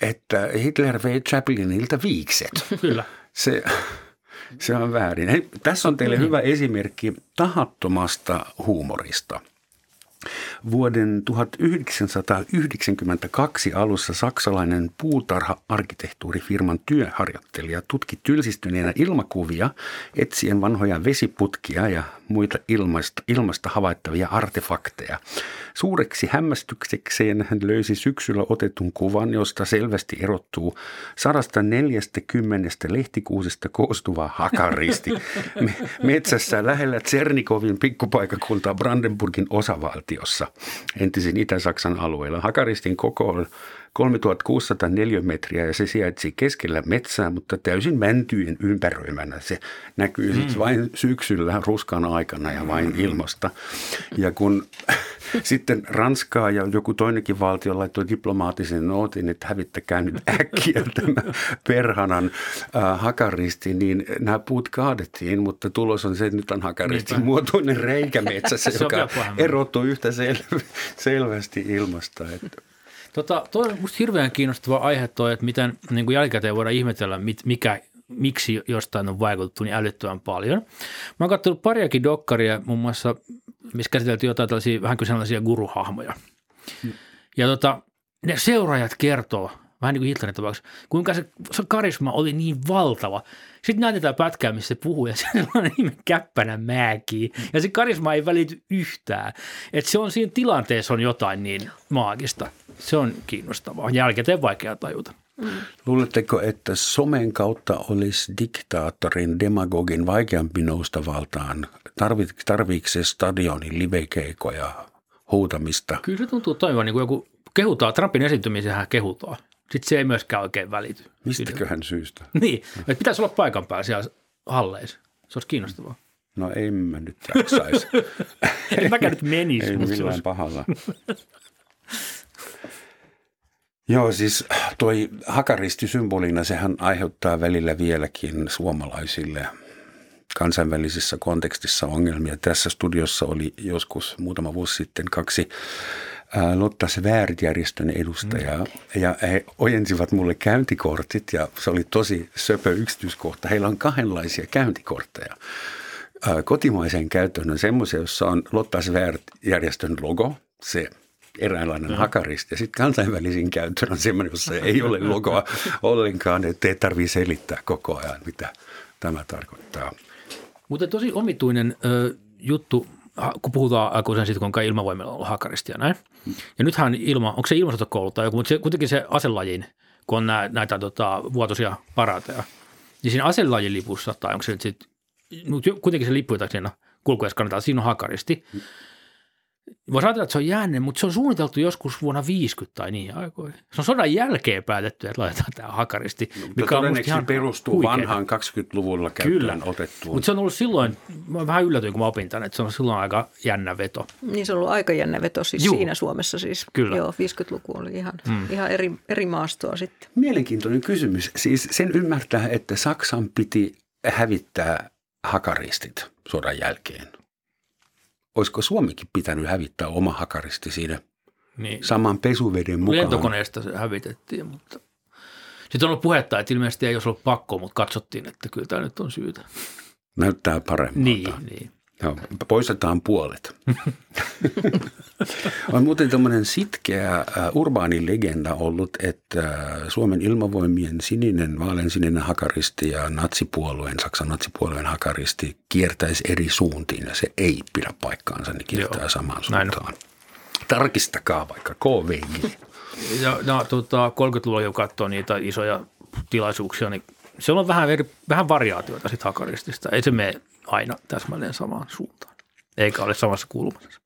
että Hitler vei Chaplinilta viikset. Kyllä. Se, se on väärin. Hei, tässä on teille mm. hyvä esimerkki tahattomasta huumorista. Vuoden tuhatyhdeksänsataayhdeksänkymmentäkaksi alussa saksalainen puutarha-arkkitehtuurifirman työharjoittelija tutki tylsistyneenä ilmakuvia etsien vanhoja vesiputkia ja muita ilmasta, ilmasta havaittavia artefakteja. Suureksi hämmästyksekseen hän löysi syksyllä otetun kuvan, josta selvästi erottuu sata neljäkymmentä lehtikuusesta koostuva hakaristi metsässä lähellä Tsernikoviin pikkupaikakuntaa Brandenburgin osavaltiossa, entisen Itä-Saksan alueella. Hakaristin koko on kolmetuhattakuusisataaneljä metriä ja se sijaitsi keskellä metsää, mutta täysin mäntyjen ympäröimänä. Se näkyy siis vain syksyllä ruskana aikana ja vain ilmasta. Ja kun sitten Ranskaa ja joku toinenkin valtio laittoi diplomaattisen nootin, että hävittäkää nyt äkkiä tämä perhanan äh, hakaristi, niin nämä puut kaadettiin, mutta tulos on se, että nyt on hakaristin muotoinen reikä metsässä, joka erottuu yhtä sel- selvästi ilmasta. Että. Tota, tuo on musta hirveän kiinnostava aihe tuo, että miten niin kuin jälkikäteen voidaan ihmetellä, mit, mikä, miksi jostain on vaikutettu niin älyttömän paljon. Mä oon katsonut pariakin dokkaria, muun muassa, missä käsiteltiin jotain tällaisia vähän kyseenalaisia guruhahmoja. Hmm. Ja tota, ne seuraajat kertoo, vähän niin kuin Hitlerin tapauksessa, kuinka se, se karisma oli niin valtava. Sitten näytetään pätkää, missä se puhuu, ja se on niin käppänä määkii. Ja se karisma ei välity yhtään. Että se on siinä tilanteessa on jotain niin maagista. Se on kiinnostavaa. Jälkikäteen vaikea tajuta. Mm. Luuletteko, että somen kautta olisi diktaattorin, demagogin vaikeampi nousta valtaan? Tarviiko se stadionin livekeikoja, huutamista? Kyllä se tuntuu toimivan, niin kuin joku kehutaan, Trumpin esiintymisen hän kehutaan. Sitten se ei myöskään oikein välity. Mistäköhän syystä? Niin, että pitäisi olla paikan päällä siellä halleissa. Se olisi kiinnostavaa. No en mä nyt jaksaisi. En mäkään nyt menisi. Ei millään olisi pahalla. Joo, siis toi hakaristi-symboliina, sehän aiheuttaa välillä vieläkin suomalaisille kansainvälisessä kontekstissa ongelmia. Tässä studiossa oli joskus muutama vuosi sitten kaksi Lotta Svärd-järjestön edustajaa, mm. ja he ojensivat mulle käyntikortit, ja se oli tosi söpö yksityiskohta. Heillä on kahdenlaisia käyntikortteja. Kotimaisen käyttöön on semmoisia, jossa on Lotta Svärd-järjestön logo, se eräänlainen mm. hakaristi. Ja sitten kansainvälisiin käyttöön on semmoinen, jossa ei ole logoa ollenkaan, että ei tarvitse selittää koko ajan, mitä tämä tarkoittaa. Mutta tosi omituinen ö, juttu, kun puhutaan aikuisen siitä, kun ilmavoimilla on ollut hakaristi ja näin. Ja nythän ilma, onko se ilmastokoulu tai joku, mutta se, kuitenkin se aselajin, kun on nää, näitä tota, vuotoisia paraateja, niin siinä aselajin lipussa, tai onko se nyt sitten, kuitenkin se lippu, jota siinä kulkuessa kannetaan, siinä on hakaristi. Voisi ajatella, että se on jäänne, mutta se on suunniteltu joskus vuonna viisikymmentä tai niin aikoihin. Se on sodan jälkeen päätetty, että laitetaan tämä Hakaristi. No, mutta todennäköisesti perustuu huikeaa. Vanhaan kaksikymmentäluvulla käyttöön otettuun. Mutta se on ollut silloin, mä vähän yllätyin kun mä opin tämän, että se on silloin aika jännä veto. Niin se on ollut aika jännä veto siis Juu. siinä Suomessa siis. Kyllä. Joo, viisikymmentäluku oli ihan, mm. ihan eri, eri maastoa sitten. Mielenkiintoinen kysymys. Siis sen ymmärtää, että Saksan piti hävittää hakaristit sodan jälkeen. Olisiko Suomikin pitänyt hävittää oma hakaristi siinä niin. saman pesuveden mukaan? Lentokoneesta se hävitettiin, mutta sitten on ollut puhetta, että ilmeisesti ei olisi ollut pakko, mutta katsottiin, että kyllä tämä nyt on syytä. Näyttää paremmalta. Niin, niin. Joo, poistetaan puolet. On muuten tämmöinen sitkeä urbaani legenda ollut, että Suomen ilmavoimien sininen, vaaleansininen hakaristi ja natsipuolueen, Saksan natsipuolueen hakaristi kiertäisi eri suuntiin ja se ei pidä paikkaansa, ne kiertää Joo. samaan suuntaan. Tarkistakaa vaikka K V G. Ja, no, tuota, kolmekymmentäluvulla jo katsoo niitä isoja tilaisuuksia, niin siellä on vähän, eri, vähän variaatioita sit hakaristista. Ei se mene aina täsmälleen samaan suuntaan, eikä ole samassa kulmassa.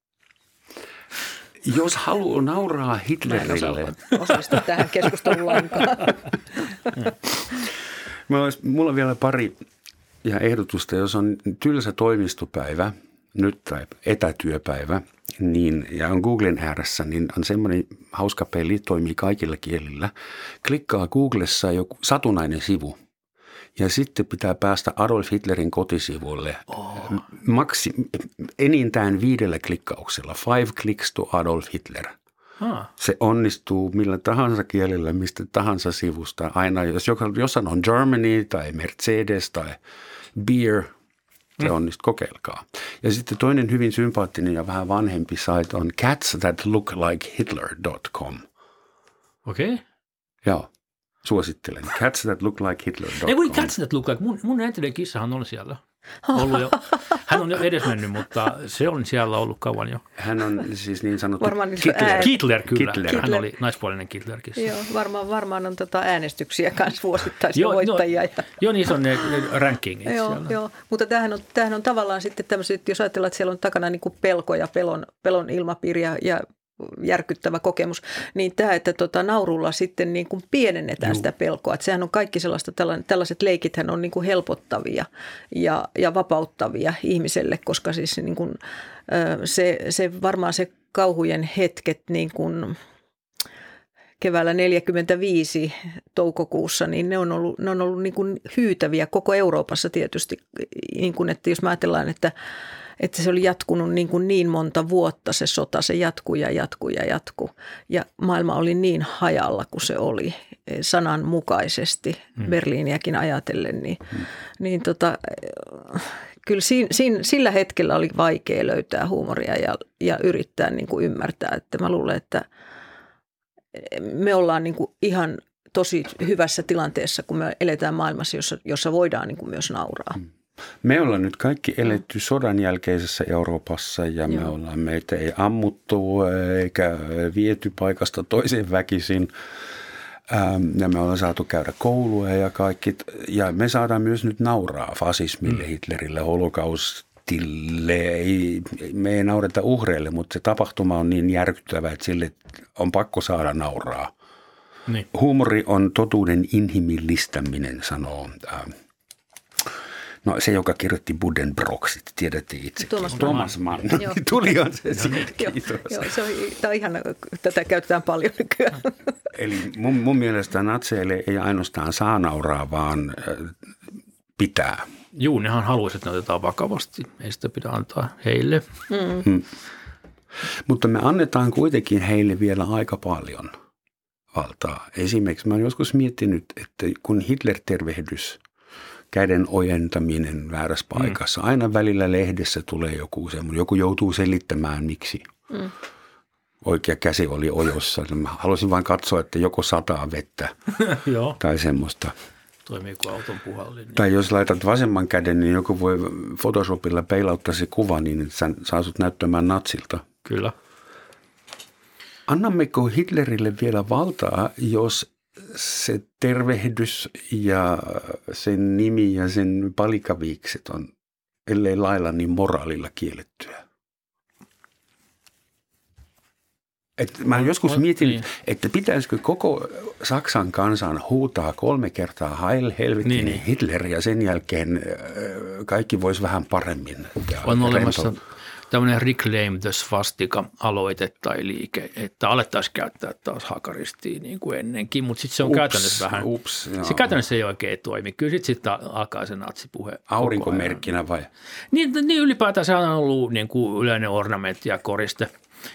Jos haluaa nauraa Hitlerille. Mä en osallistu tähän keskustelun lankaan. Mulla on vielä pari ja ehdotusta. Jos on tylsä toimistopäivä, nyt tai etätyöpäivä, niin, ja on Googlen ääressä, niin on semmoinen hauska peli, toimii kaikilla kielillä. Klikkaa Googlessa joku satunainen sivu. Ja sitten pitää päästä Adolf Hitlerin kotisivulle oh. maksi, enintään viidellä klikkauksella. Five clicks to Adolf Hitler. Ah. Se onnistuu millä tahansa kielellä, mistä tahansa sivusta. Aina, jos jossain on Germany tai Mercedes tai beer, se onnistuu. Kokeilkaa. Ja sitten toinen hyvin sympaattinen ja vähän vanhempi site on cats that look like hitler dot com. Okei. Okay. Joo. Suosittelen. Cats that look like Hitler dot com. Ei voi cats that look like. Mun, mun entinen kissahan on siellä ollut jo. Hän on jo edesmennyt, mutta se on siellä ollut kauan jo. Hän on siis niin sanottu Hitler. Hitler, kyllä. Hitler. Hän oli naispuolinen Hitler-kissa. Joo, varmaan, varmaan on tota äänestyksiä kanssa vuosittaisia joo, voittajia. No, ja... Joo, niissä on ne rankingit joo, siellä. Joo, mutta tämähän on, tämähän on tavallaan sitten tämmöiset, jos ajatellaan, että siellä on takana niin kuin pelko ja pelon, pelon ilmapiiri ja, ja järkyttävä kokemus, niin tämä, että tota, naurulla sitten niin kuin pienennetään Juh. sitä pelkoa. Että sehän on kaikki sellaista, tällaiset leikithän on niin kuin helpottavia ja, ja vapauttavia ihmiselle, koska siis niin kuin, se, se varmaan se kauhujen hetket niin kuin keväällä neljäkymmentäviisi toukokuussa, niin ne on ollut, ne on ollut niin kuin hyytäviä koko Euroopassa tietysti, niin kuin, että jos mä ajatellaan, että Että se oli jatkunut niin, kuin niin monta vuotta se sota, se jatkui ja jatkui ja jatkui. Ja maailma oli niin hajalla kuin se oli sananmukaisesti mm. Berliiniäkin ajatellen. Niin, mm. niin tota, kyllä siinä, siinä, sillä hetkellä oli vaikea löytää huumoria ja, ja yrittää niin kuin ymmärtää. Että mä luulen, että me ollaan niin kuin ihan tosi hyvässä tilanteessa, kun me eletään maailmassa, jossa, jossa voidaan niin kuin myös nauraa. Mm. Me ollaan nyt kaikki eletty sodan jälkeisessä Euroopassa ja me ollaan, meitä ei ammuttu eikä viety paikasta toiseen väkisin ja me ollaan saatu käydä koulua ja kaikki. Ja me saadaan myös nyt nauraa fasismille, Hitlerille, holokaustille. Ei, me ei naureta uhreille, mutta se tapahtuma on niin järkyttävä, että sille on pakko saada nauraa. Niin. Huumori on totuuden inhimillistäminen, sanoo No se, joka kirjoitti Buddenbroksit, tiedätte itsekin. Tuomas, Tuomas Mann. Mann. Tulihan se siitä, kiitos. Joo, se on, tämä on ihana, tätä käytetään paljon nykyään. Eli mun, mun mielestä natseille ei ainoastaan saa nauraa, vaan pitää. Juu, nehän haluaisi, että ne otetaan vakavasti. Ei sitä pidä antaa heille. Mm. Hmm. Mutta me annetaan kuitenkin heille vielä aika paljon valtaa. Esimerkiksi mä olen joskus miettinyt, että kun Hitler-tervehdys... Käden ojentaminen väärässä paikassa. Mm. Aina välillä lehdessä tulee joku semmoinen, joku joutuu selittämään miksi. Mm. Oikea käsi oli ojossa. Mä halusin vain katsoa, että joko sataa vettä tai semmoista. Toimii kuin auton puhallin. Tai jos laitat vasemman käden, niin joku voi Photoshopilla peilauttaa se kuva niin, että sä saasut näyttämään natsilta. Kyllä. Annammeko Hitlerille vielä valtaa, jos... Se tervehdys ja sen nimi ja sen palikaviikset on, ellei lailla, niin moraalilla kiellettyä. Et mä joskus mietin, että pitäisikö koko Saksan kansan huutaa kolme kertaa Heil, helvetti, niin, niin Hitler, ja sen jälkeen kaikki voisi vähän paremmin. On olemassa tämmöinen Reclaim the Swastika-aloite tai liike, että alettaisiin käyttää taas hakaristia niin kuin ennenkin, mutta sitten se on ups, käytännössä vähän, ups, se käytännössä ei oikein toimi. Kyllä sitten sit alkaa se natsipuhe. Aurinkomerkkinä vai? Niin, niin ylipäätään se on ollut niin kuin yleinen ornamentti ja koriste.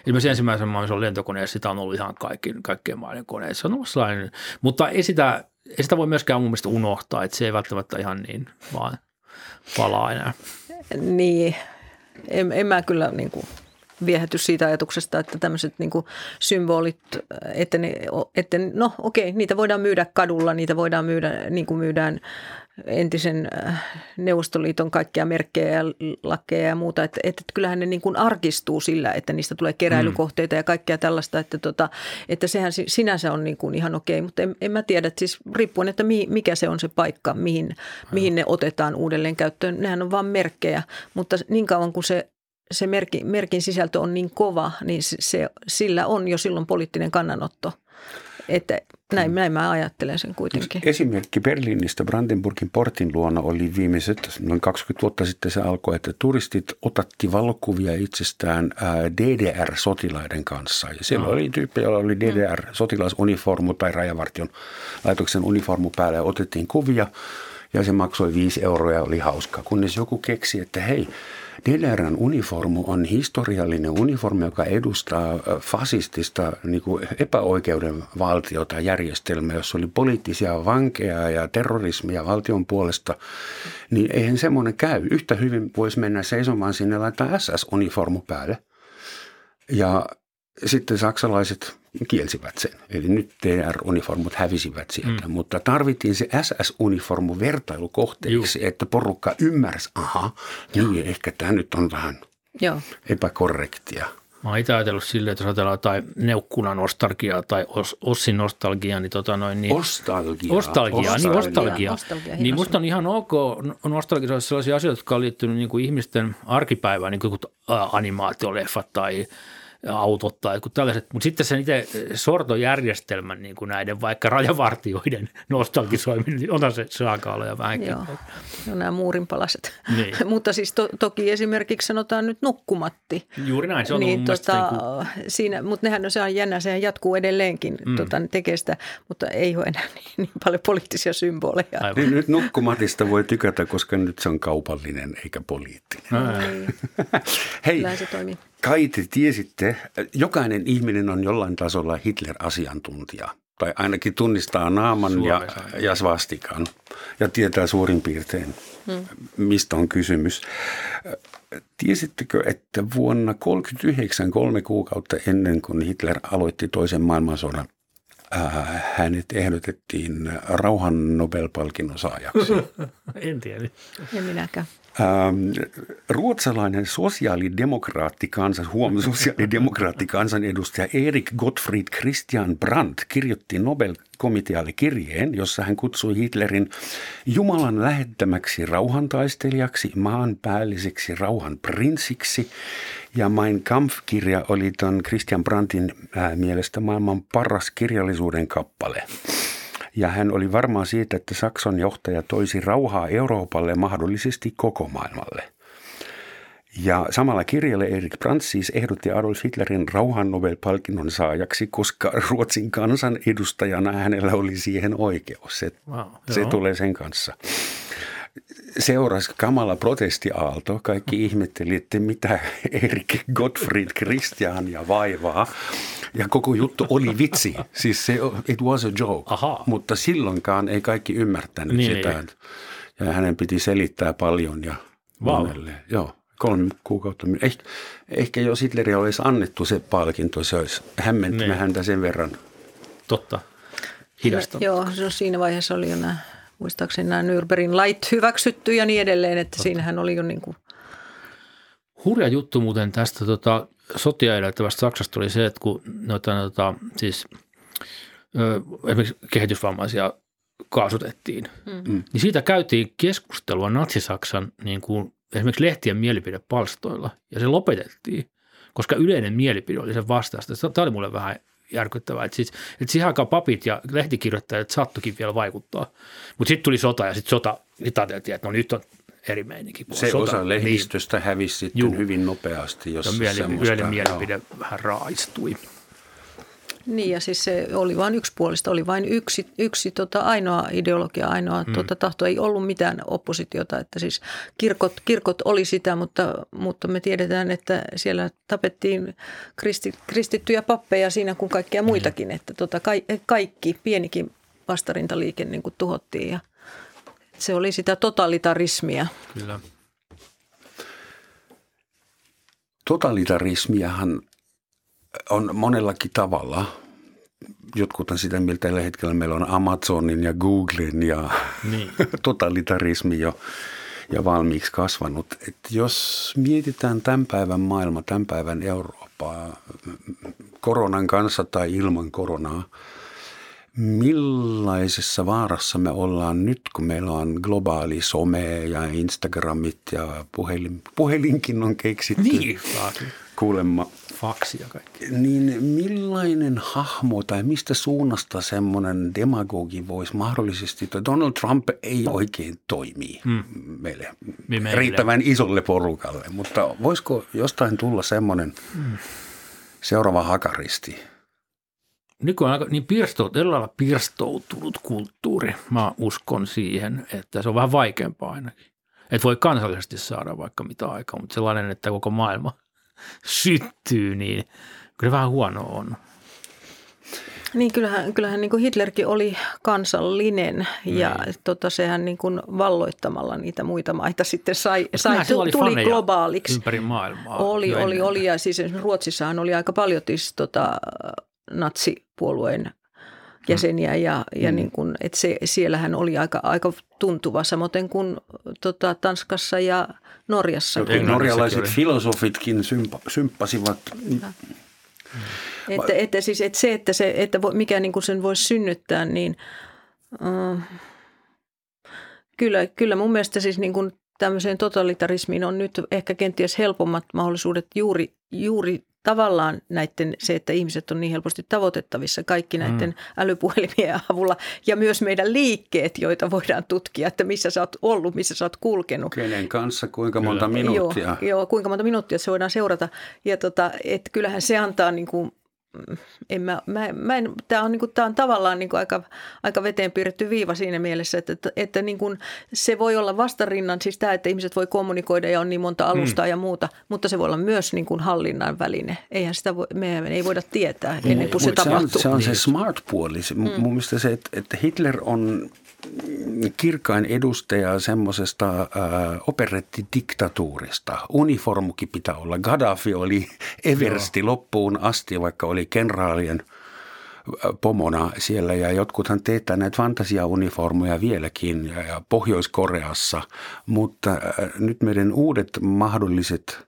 Esimerkiksi ensimmäisen maailman lentokoneessa sitä on ollut ihan kaikkien, kaikkien maiden koneissa. On sellainen, mutta ei sitä, ei sitä voi myöskään mun mielestä unohtaa, että se ei välttämättä ihan niin vaan palaa enää. Niin, en, en mä kyllä niin kuin viehäty siitä ajatuksesta, että tämmöiset niin kuin symbolit, että, ne, että no okei, niitä voidaan myydä kadulla, niitä voidaan myydä niin kuin myydään entisen Neuvostoliiton kaikkia merkkejä ja lakkeja ja muuta, että, että kyllähän ne niin kuin arkistuu sillä, että niistä tulee keräilykohteita ja kaikkea tällaista, että, tota, että sehän sinänsä on niin kuin ihan okei, mutta en, en mä tiedä, että siis riippuen, että mi, mikä se on se paikka, mihin, mihin ne otetaan uudelleen käyttöön, nehän on vaan merkkejä, mutta niin kauan kuin se se merki, merkin sisältö on niin kova, niin se, sillä on jo silloin poliittinen kannanotto. Että näin, näin mä ajattelen sen kuitenkin. Esimerkki Berliinistä Brandenburgin portin luona oli viimeiset, noin kaksikymmentä vuotta sitten se alkoi, että turistit otatti valokuvia itsestään D D R-sotilaiden kanssa. Ja siellä no. oli tyyppi, jolla oli D D R-sotilasuniformu tai rajavartion laitoksen uniformu päällä ja otettiin kuvia. Ja se maksoi viisi euroa ja oli hauskaa, kunnes joku keksi, että hei, D D R:n uniformu on historiallinen uniformi, joka edustaa fasistista niin kuin epäoikeuden valtiota järjestelmää, jossa oli poliittisia vankeja ja terrorismia valtion puolesta, niin eihän semmoinen käy. Yhtä hyvin voisi mennä seisomaan sinne ja laittaa S S-uniformu päälle. Ja sitten saksalaiset kielsivät sen. Eli nyt D D R-uniformut hävisivät sieltä, mm. mutta tarvittiin se S S-uniformu vertailukohteeksi, Juh. että porukka ymmärsi, aha, niin Juh. ehkä tämä nyt on vähän Joo. epäkorrektia. Mä oon itse ajatellut silleen, että jos ajatellaan jotain neukkunanostalgiaa tai os, ossinostalgiaa, niin tota noin niin... Ostalgiaa. Ostalgiaa, niin ostalgiaa. Niin musta on ihan ok nostalgiaa sellaisia asioita, jotka on liittynyt niin kuin ihmisten arkipäivään, niin kuin animaatioleffat tai... autot tai tällaiset, mutta sitten se itse sortojärjestelmän niin kuin näiden vaikka rajavartijoiden nostalgisoiminen, niin otan se saakaalla ja vähänkin. Joo, no, nämä muurinpalaset. Niin. Mutta siis to, toki esimerkiksi sanotaan nyt nukkumatti. Juuri näin, se on niin, tota, niin siinä, mutta nehän, no, se on jännä, sehän jatkuu edelleenkin, mm. tota, tekee sitä, mutta ei ole enää niin, niin paljon poliittisia symboleja. Aivan. Nyt nukkumatista voi tykätä, koska nyt se on kaupallinen eikä poliittinen. Hei. Lähden se toimii. Kai te tiesitte, jokainen ihminen on jollain tasolla Hitler-asiantuntija, tai ainakin tunnistaa naaman ja, ja svastikan, ja tietää suurin piirtein, hmm. mistä on kysymys. Tiesittekö, että vuonna tuhatyhdeksänsataakolmekymmentäyhdeksän, kolme kuukautta ennen kuin Hitler aloitti toisen maailmansodan, äh, hänet ehdotettiin rauhan Nobel-palkinnon saajaksi? En tiedä. En minäkään. Ruotsalainen sosiaalidemokraattikansan, huom, sosiaalidemokraattikansan edustaja Erik Gottfried Christian Brandt kirjoitti Nobel-komitealle kirjeen, jossa hän kutsui Hitlerin Jumalan lähettämäksi rauhantaistelijaksi, maanpäälliseksi rauhanprinsiksi, ja Mein Kampf-kirja oli ton Christian Brandtin mielestä maailman paras kirjallisuuden kappale. Ja hän oli varmaan siitä, että Saksan johtaja toisi rauhaa Euroopalle, mahdollisesti koko maailmalle. Ja samalla kirjalle Erik Brandt siis ehdotti Adolf Hitlerin rauhan Nobel-palkinnon saajaksi, koska Ruotsin kansan edustajana hänellä oli siihen oikeus. Se, wow, se tulee sen kanssa. Seurasi kamala protestiaalto. Kaikki ihmetteli, että mitä Erik Gottfried Christiania vaivaa. Ja koko juttu oli vitsi. Siis se, it was a joke. Aha. Mutta silloinkaan ei kaikki ymmärtänyt niin, sitä. Niin. Ja hänen piti selittää paljon ja wow. monelle. Joo, kolme kuukautta. Eh, ehkä jos Hitleria olisi annettu se palkinto, se olisi hämmentänyt niin. häntä sen verran. Totta. Hidastanut. Joo, no siinä vaiheessa oli jo nämä... Muistaakseni nämä Nürnbergin lait hyväksytty ja niin edelleen, että Totta. Siinähän oli jo niin kuin. Hurja juttu muuten tästä tota, sotia edeltävästä Saksasta oli se, että kun noita, noita siis ö, esimerkiksi kehitysvammaisia kaasutettiin, mm. niin siitä käytiin keskustelua Natsi-Saksan niin kuin esimerkiksi lehtien mielipidepalstoilla ja se lopetettiin, koska yleinen mielipide oli sen vastaista. Tämä oli mulle vähän järkyttävää, että, siis, että siihen aikaan papit ja lehtikirjoittajat saattoikin vielä vaikuttaa. Mutta sitten tuli sota ja sitten sota, sitten ajateltiin, että no nyt on eri meininki. Se sota, osa lehdistöstä niin, hävisi sitten juu. hyvin nopeasti. Jos ja yleinen mielipide no. vähän raaistui. Niin ja siis se oli vain yksipuolista, oli vain yksi, yksi tota, ainoa ideologia, ainoa mm. tota, tahto. Ei ollut mitään oppositiota, että siis kirkot, kirkot oli sitä, mutta, mutta me tiedetään, että siellä tapettiin kristi, kristittyjä pappeja siinä kuin kaikkia muitakin. Mm. Että tota, ka, kaikki, pienikin vastarintaliike niin kuin tuhottiin ja se oli sitä totalitarismia. Kyllä. Totalitarismiahan on monellakin tavalla. Jotkut on sitä mieltä tällä hetkellä meillä on Amazonin ja Googlen ja niin. totalitarismi jo, jo valmiiksi kasvanut. Et jos mietitään tämän päivän maailma, tämän päivän Eurooppaa, koronan kanssa tai ilman koronaa, millaisessa vaarassa me ollaan nyt, kun meillä on globaali some ja Instagramit ja puhelin, puhelinkin on keksitty niin. kuulemma. Faksia kaikki. Niin millainen hahmo tai mistä suunnasta semmoinen demagogi voisi mahdollisesti, että Donald Trump ei oikein toimi hmm. meille, meille riittävän isolle porukalle, mutta voisiko jostain tulla semmoinen hmm. seuraava hakaristi? Nykyään aika niin pirstoutunut, pirstoutunut kulttuuri. Mä uskon siihen, että se on vähän vaikeampaa ainakin. Että voi kansallisesti saada vaikka mitä aikaa, mutta sellainen, että koko maailma syttyy, niin kyllä vähän huono on. Niin kyllähän, kyllähän niin kuin Hitlerkin oli kansallinen ja mm. tota, sehän niin kuin valloittamalla niitä muita maita sitten sai, sai tuli, tuli globaaliksi. Ympäri maailmaa. Oli, oli, oli ja siis Ruotsissahan oli aika paljon siis tota, natsipuolueen jäseniä ja, ja mm. niin kuin, että se, siellähän oli aika, aika tuntuva, samoin kuin tota, Tanskassa ja Norjassa. Joten norjalaiset filosofitkin sympa- symppasivat. Että, että siis että se, että, se, että mikä niin kuin sen voisi synnyttää, niin äh, kyllä, kyllä mun mielestä siis niin kuin tämmöiseen totalitarismiin on nyt ehkä kenties helpommat mahdollisuudet juuri, juuri tavallaan näiden, se, että ihmiset on niin helposti tavoitettavissa kaikki näiden mm. älypuhelimien avulla ja myös meidän liikkeet, joita voidaan tutkia, että missä sä oot ollut, missä sä oot kulkenut. Kenen kanssa, kuinka monta Kyllä. minuuttia. Joo, joo, kuinka monta minuuttia se voidaan seurata. Ja tota, et kyllähän se antaa niin kuin, en mä, mä, mä en, tää on, niin kuin, tää on tavallaan niin kuin aika, aika veteen piirretty viiva siinä mielessä, että, että, että niin kuin se voi olla vastarinnan, siis tämä, että ihmiset voi kommunikoida ja on niin monta alustaa mm. ja muuta, mutta se voi olla myös niin kuin hallinnan väline. Eihän sitä voi, me ei voida tietää ennen kuin mm. se tapahtuu. Se on se smart puoli. Se, mm. Mun mielestä se, että, että Hitler on kirkkain edustaja semmoisesta äh, operettidiktatuurista. Uniformukin pitää olla. Gaddafi oli eversti Joo. loppuun asti, vaikka oli kenraalien pomona siellä ja jotkuthan teettää näitä fantasiauniformuja vieläkin ja, ja Pohjois-Koreassa, mutta äh, nyt meidän uudet mahdolliset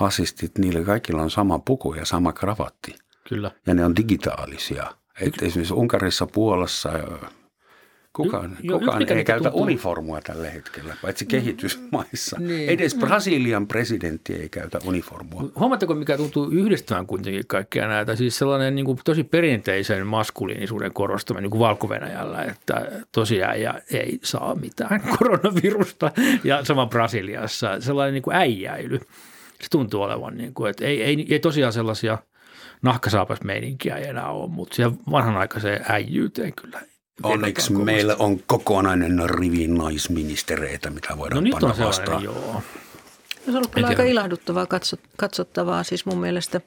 fasistit, niillä kaikilla on sama puku ja sama kravatti. Kyllä. Ja ne on digitaalisia. Et esimerkiksi Unkarissa, Puolassa Kukaan, jo, kukaan ei käytä tuntuu. uniformua tällä hetkellä, paitsi kehitysmaissa. Niin. Edes Brasilian presidentti ei käytä uniformua. Huomaatteko, mikä tuntuu yhdistävän kuitenkin kaikkia näitä? Siis sellainen niin kuin tosi perinteisen maskuliinisuuden korostaminen niin kuin Valko-Venäjällä, että tosiaan ja ei saa mitään koronavirusta. Ja sama Brasiliassa, sellainen niin kuin äijäily. Se tuntuu olevan, niin kuin, että ei, ei, ei tosiaan sellaisia nahkasaapas-meininkiä ei enää ole, mutta siihen vanhanaikaiseen äijyyteen kyllä. Onneksi meillä on kokonainen rivi naisministereitä, mitä voidaan no, panna vastaan. Joo. Se on ollut kyllä aika ilahduttavaa katsottavaa siis mun mielestä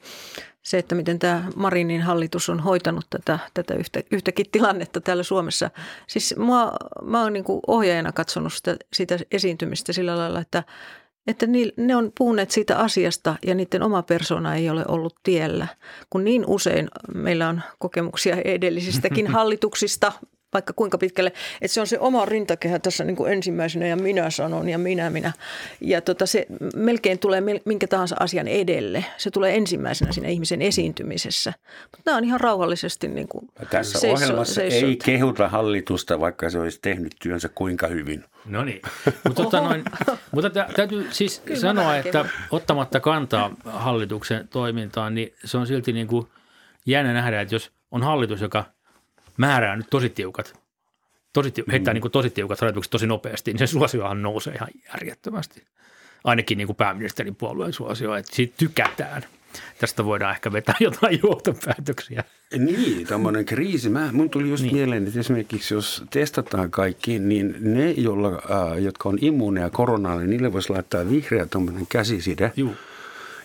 se, että miten tämä Marinin hallitus on hoitanut tätä, tätä yhtä, yhtäkin tilannetta täällä Suomessa. Siis mua, mä oon niin kuin ohjaajana katsonut sitä, sitä esiintymistä sillä lailla, että, että ne on puhuneet siitä asiasta ja niiden oma persoona ei ole ollut tiellä, kun niin usein meillä on kokemuksia edellisistäkin hallituksista – vaikka kuinka pitkälle, että se on se oma rintakehä tässä niin kuin ensimmäisenä ja minä sanon ja minä, minä. Ja tota se melkein tulee minkä tahansa asian edelle. Se tulee ensimmäisenä siinä ihmisen esiintymisessä. Mutta nämä on ihan rauhallisesti niin kuin tässä seiso- ohjelmassa seiso- ei kehuta hallitusta, vaikka se olisi tehnyt työnsä kuinka hyvin. No niin, mutta, tota noin, mutta täytyy siis kyllä sanoa, että ottamatta kantaa hallituksen toimintaan, niin se on silti niin kuin jännä nähdä, että jos on hallitus, joka määrää nyt tosi tiukat, tosi tiukat heittää mm. niin kuin tosi tiukat rajoitukset tosi nopeasti, niin se suosiohan nousee ihan järjettömästi. Ainakin niin kuin pääministerin puolueen suosio, että siitä tykätään. Tästä voidaan ehkä vetää jotain johtopäätöksiä. Niin, tämmöinen kriisi. Mä, mun tuli just niin. mieleen, että esimerkiksi jos testataan kaikki, niin ne, jolla, äh, jotka on immuuneja koronaan, niin niille voisi laittaa vihreä tuommoinen käsiside. Juu.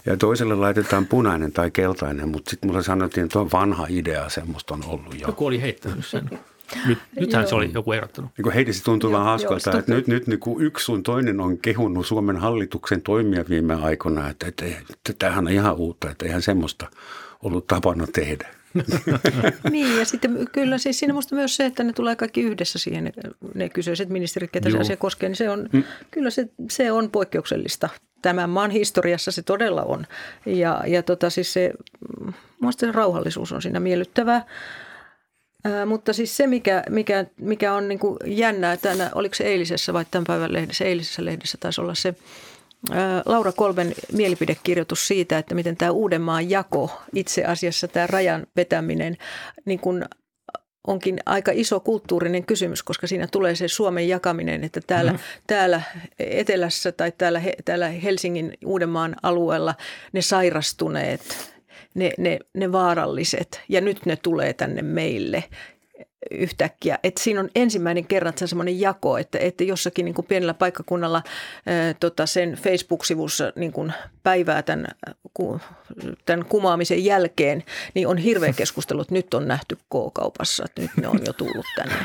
Ja toiselle laitetaan punainen tai keltainen, mutta sitten mulle sanottiin, että tuo vanha idea semmoista on ollut jo. Joku oli heittänyt sen. Nyt, nythän se oli joku erottanut. Niin heidi se tuntuu vähän haaskalta, että nyt, nyt niin kuin yksi sun toinen on kehunnut Suomen hallituksen toimia viime aikoina, että, että, että tämähän on ihan uutta, että eihän semmoista ollut tapana tehdä. Niin ja sitten kyllä siis siinä musta myös se, että ne tulee kaikki yhdessä siihen, ne, ne kyseiset ministerit, ketä se asia koskee, niin se on, mm. kyllä se, se on poikkeuksellista. Tämän maan historiassa se todella on ja, ja tota siis se, musta se rauhallisuus on siinä miellyttävää. Äh, mutta siis se, mikä, mikä, mikä on niin kuin jännää, tänä, oliko se eilisessä vai tämän päivän lehdessä, eilisessä lehdessä taisi olla se äh, Laura Kolben mielipidekirjoitus siitä, että miten tämä Uudenmaan jako, itse asiassa tämä rajan vetäminen niin kuin onkin aika iso kulttuurinen kysymys, koska siinä tulee se Suomen jakaminen, että täällä, mm-hmm. täällä etelässä tai täällä, täällä Helsingin Uudenmaan alueella ne sairastuneet, Ne, ne, ne vaaralliset ja nyt ne tulee tänne meille yhtäkkiä. Et siinä on ensimmäinen kerran semmoinen jako, että, että jossakin niin kuin pienellä paikkakunnalla ää, tota sen Facebook-sivussa niin kuin päivää tämän, ku, tämän kumaamisen jälkeen, niin on hirveä keskustelu, että nyt on nähty K-kaupassa, että nyt ne on jo tullut tänne.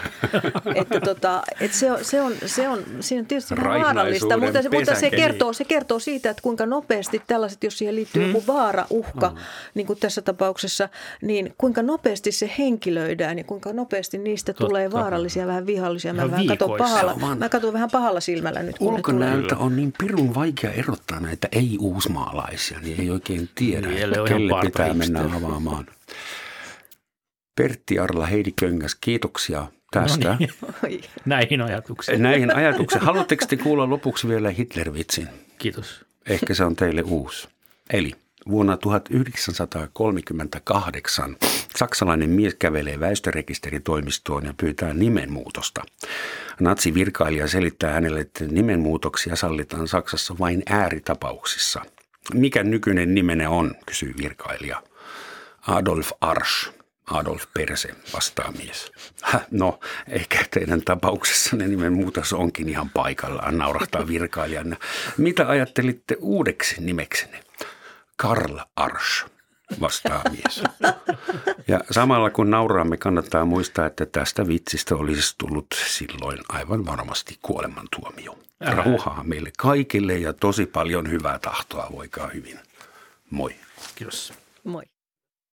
että tota, et se, se, on, se on, siinä on tietysti vähän vaarallista, mutta, mutta se, kertoo, se kertoo siitä, että kuinka nopeasti tällaiset, jos siihen liittyy hmm. joku vaara, uhka, hmm. niin kuin tässä tapauksessa, niin kuinka nopeasti se henkilöidään ja kuinka nopeasti niistä totta. Tulee vaarallisia, vähän vihallisia. Mä, vähän katon pahalla, mä katson vähän pahalla silmällä nyt. Ulkonäöltä on niin pirun vaikea erottaa näitä ei-uusmaalaisia, niin ei oikein tiedä, kelle pitää mennä avaamaan. Pertti Jarla, Heidi Köngäs, kiitoksia tästä. No niin. Näihin ajatuksiin. Näihin ajatuksiin. Haluatteko te kuulla lopuksi vielä Hitler-vitsin? Kiitos. Ehkä se on teille uusi. Eli vuonna tuhatyhdeksänsataakolmekymmentäkahdeksan saksalainen mies kävelee väestörekisteritoimistoon ja pyytää nimenmuutosta. Natsivirkailija selittää hänelle, että nimenmuutoksia sallitaan Saksassa vain ääritapauksissa. Mikä nykyinen nimene on, kysyy virkailija. Adolf Arsch, Adolf Perse, vastaa mies. Häh, no, ehkä teidän tapauksessanne nimenmuutos onkin ihan paikallaan, naurahtaa virkailijana. Mitä ajattelitte uudeksi nimeksenne? Karl Arsch, vastaa mies. Ja samalla kun nauraamme, kannattaa muistaa, että tästä vitsistä olisi tullut silloin aivan varmasti kuolemantuomio. Rauhaa meille kaikille ja tosi paljon hyvää tahtoa, voikaa hyvin. Moi. Kiitos. Moi.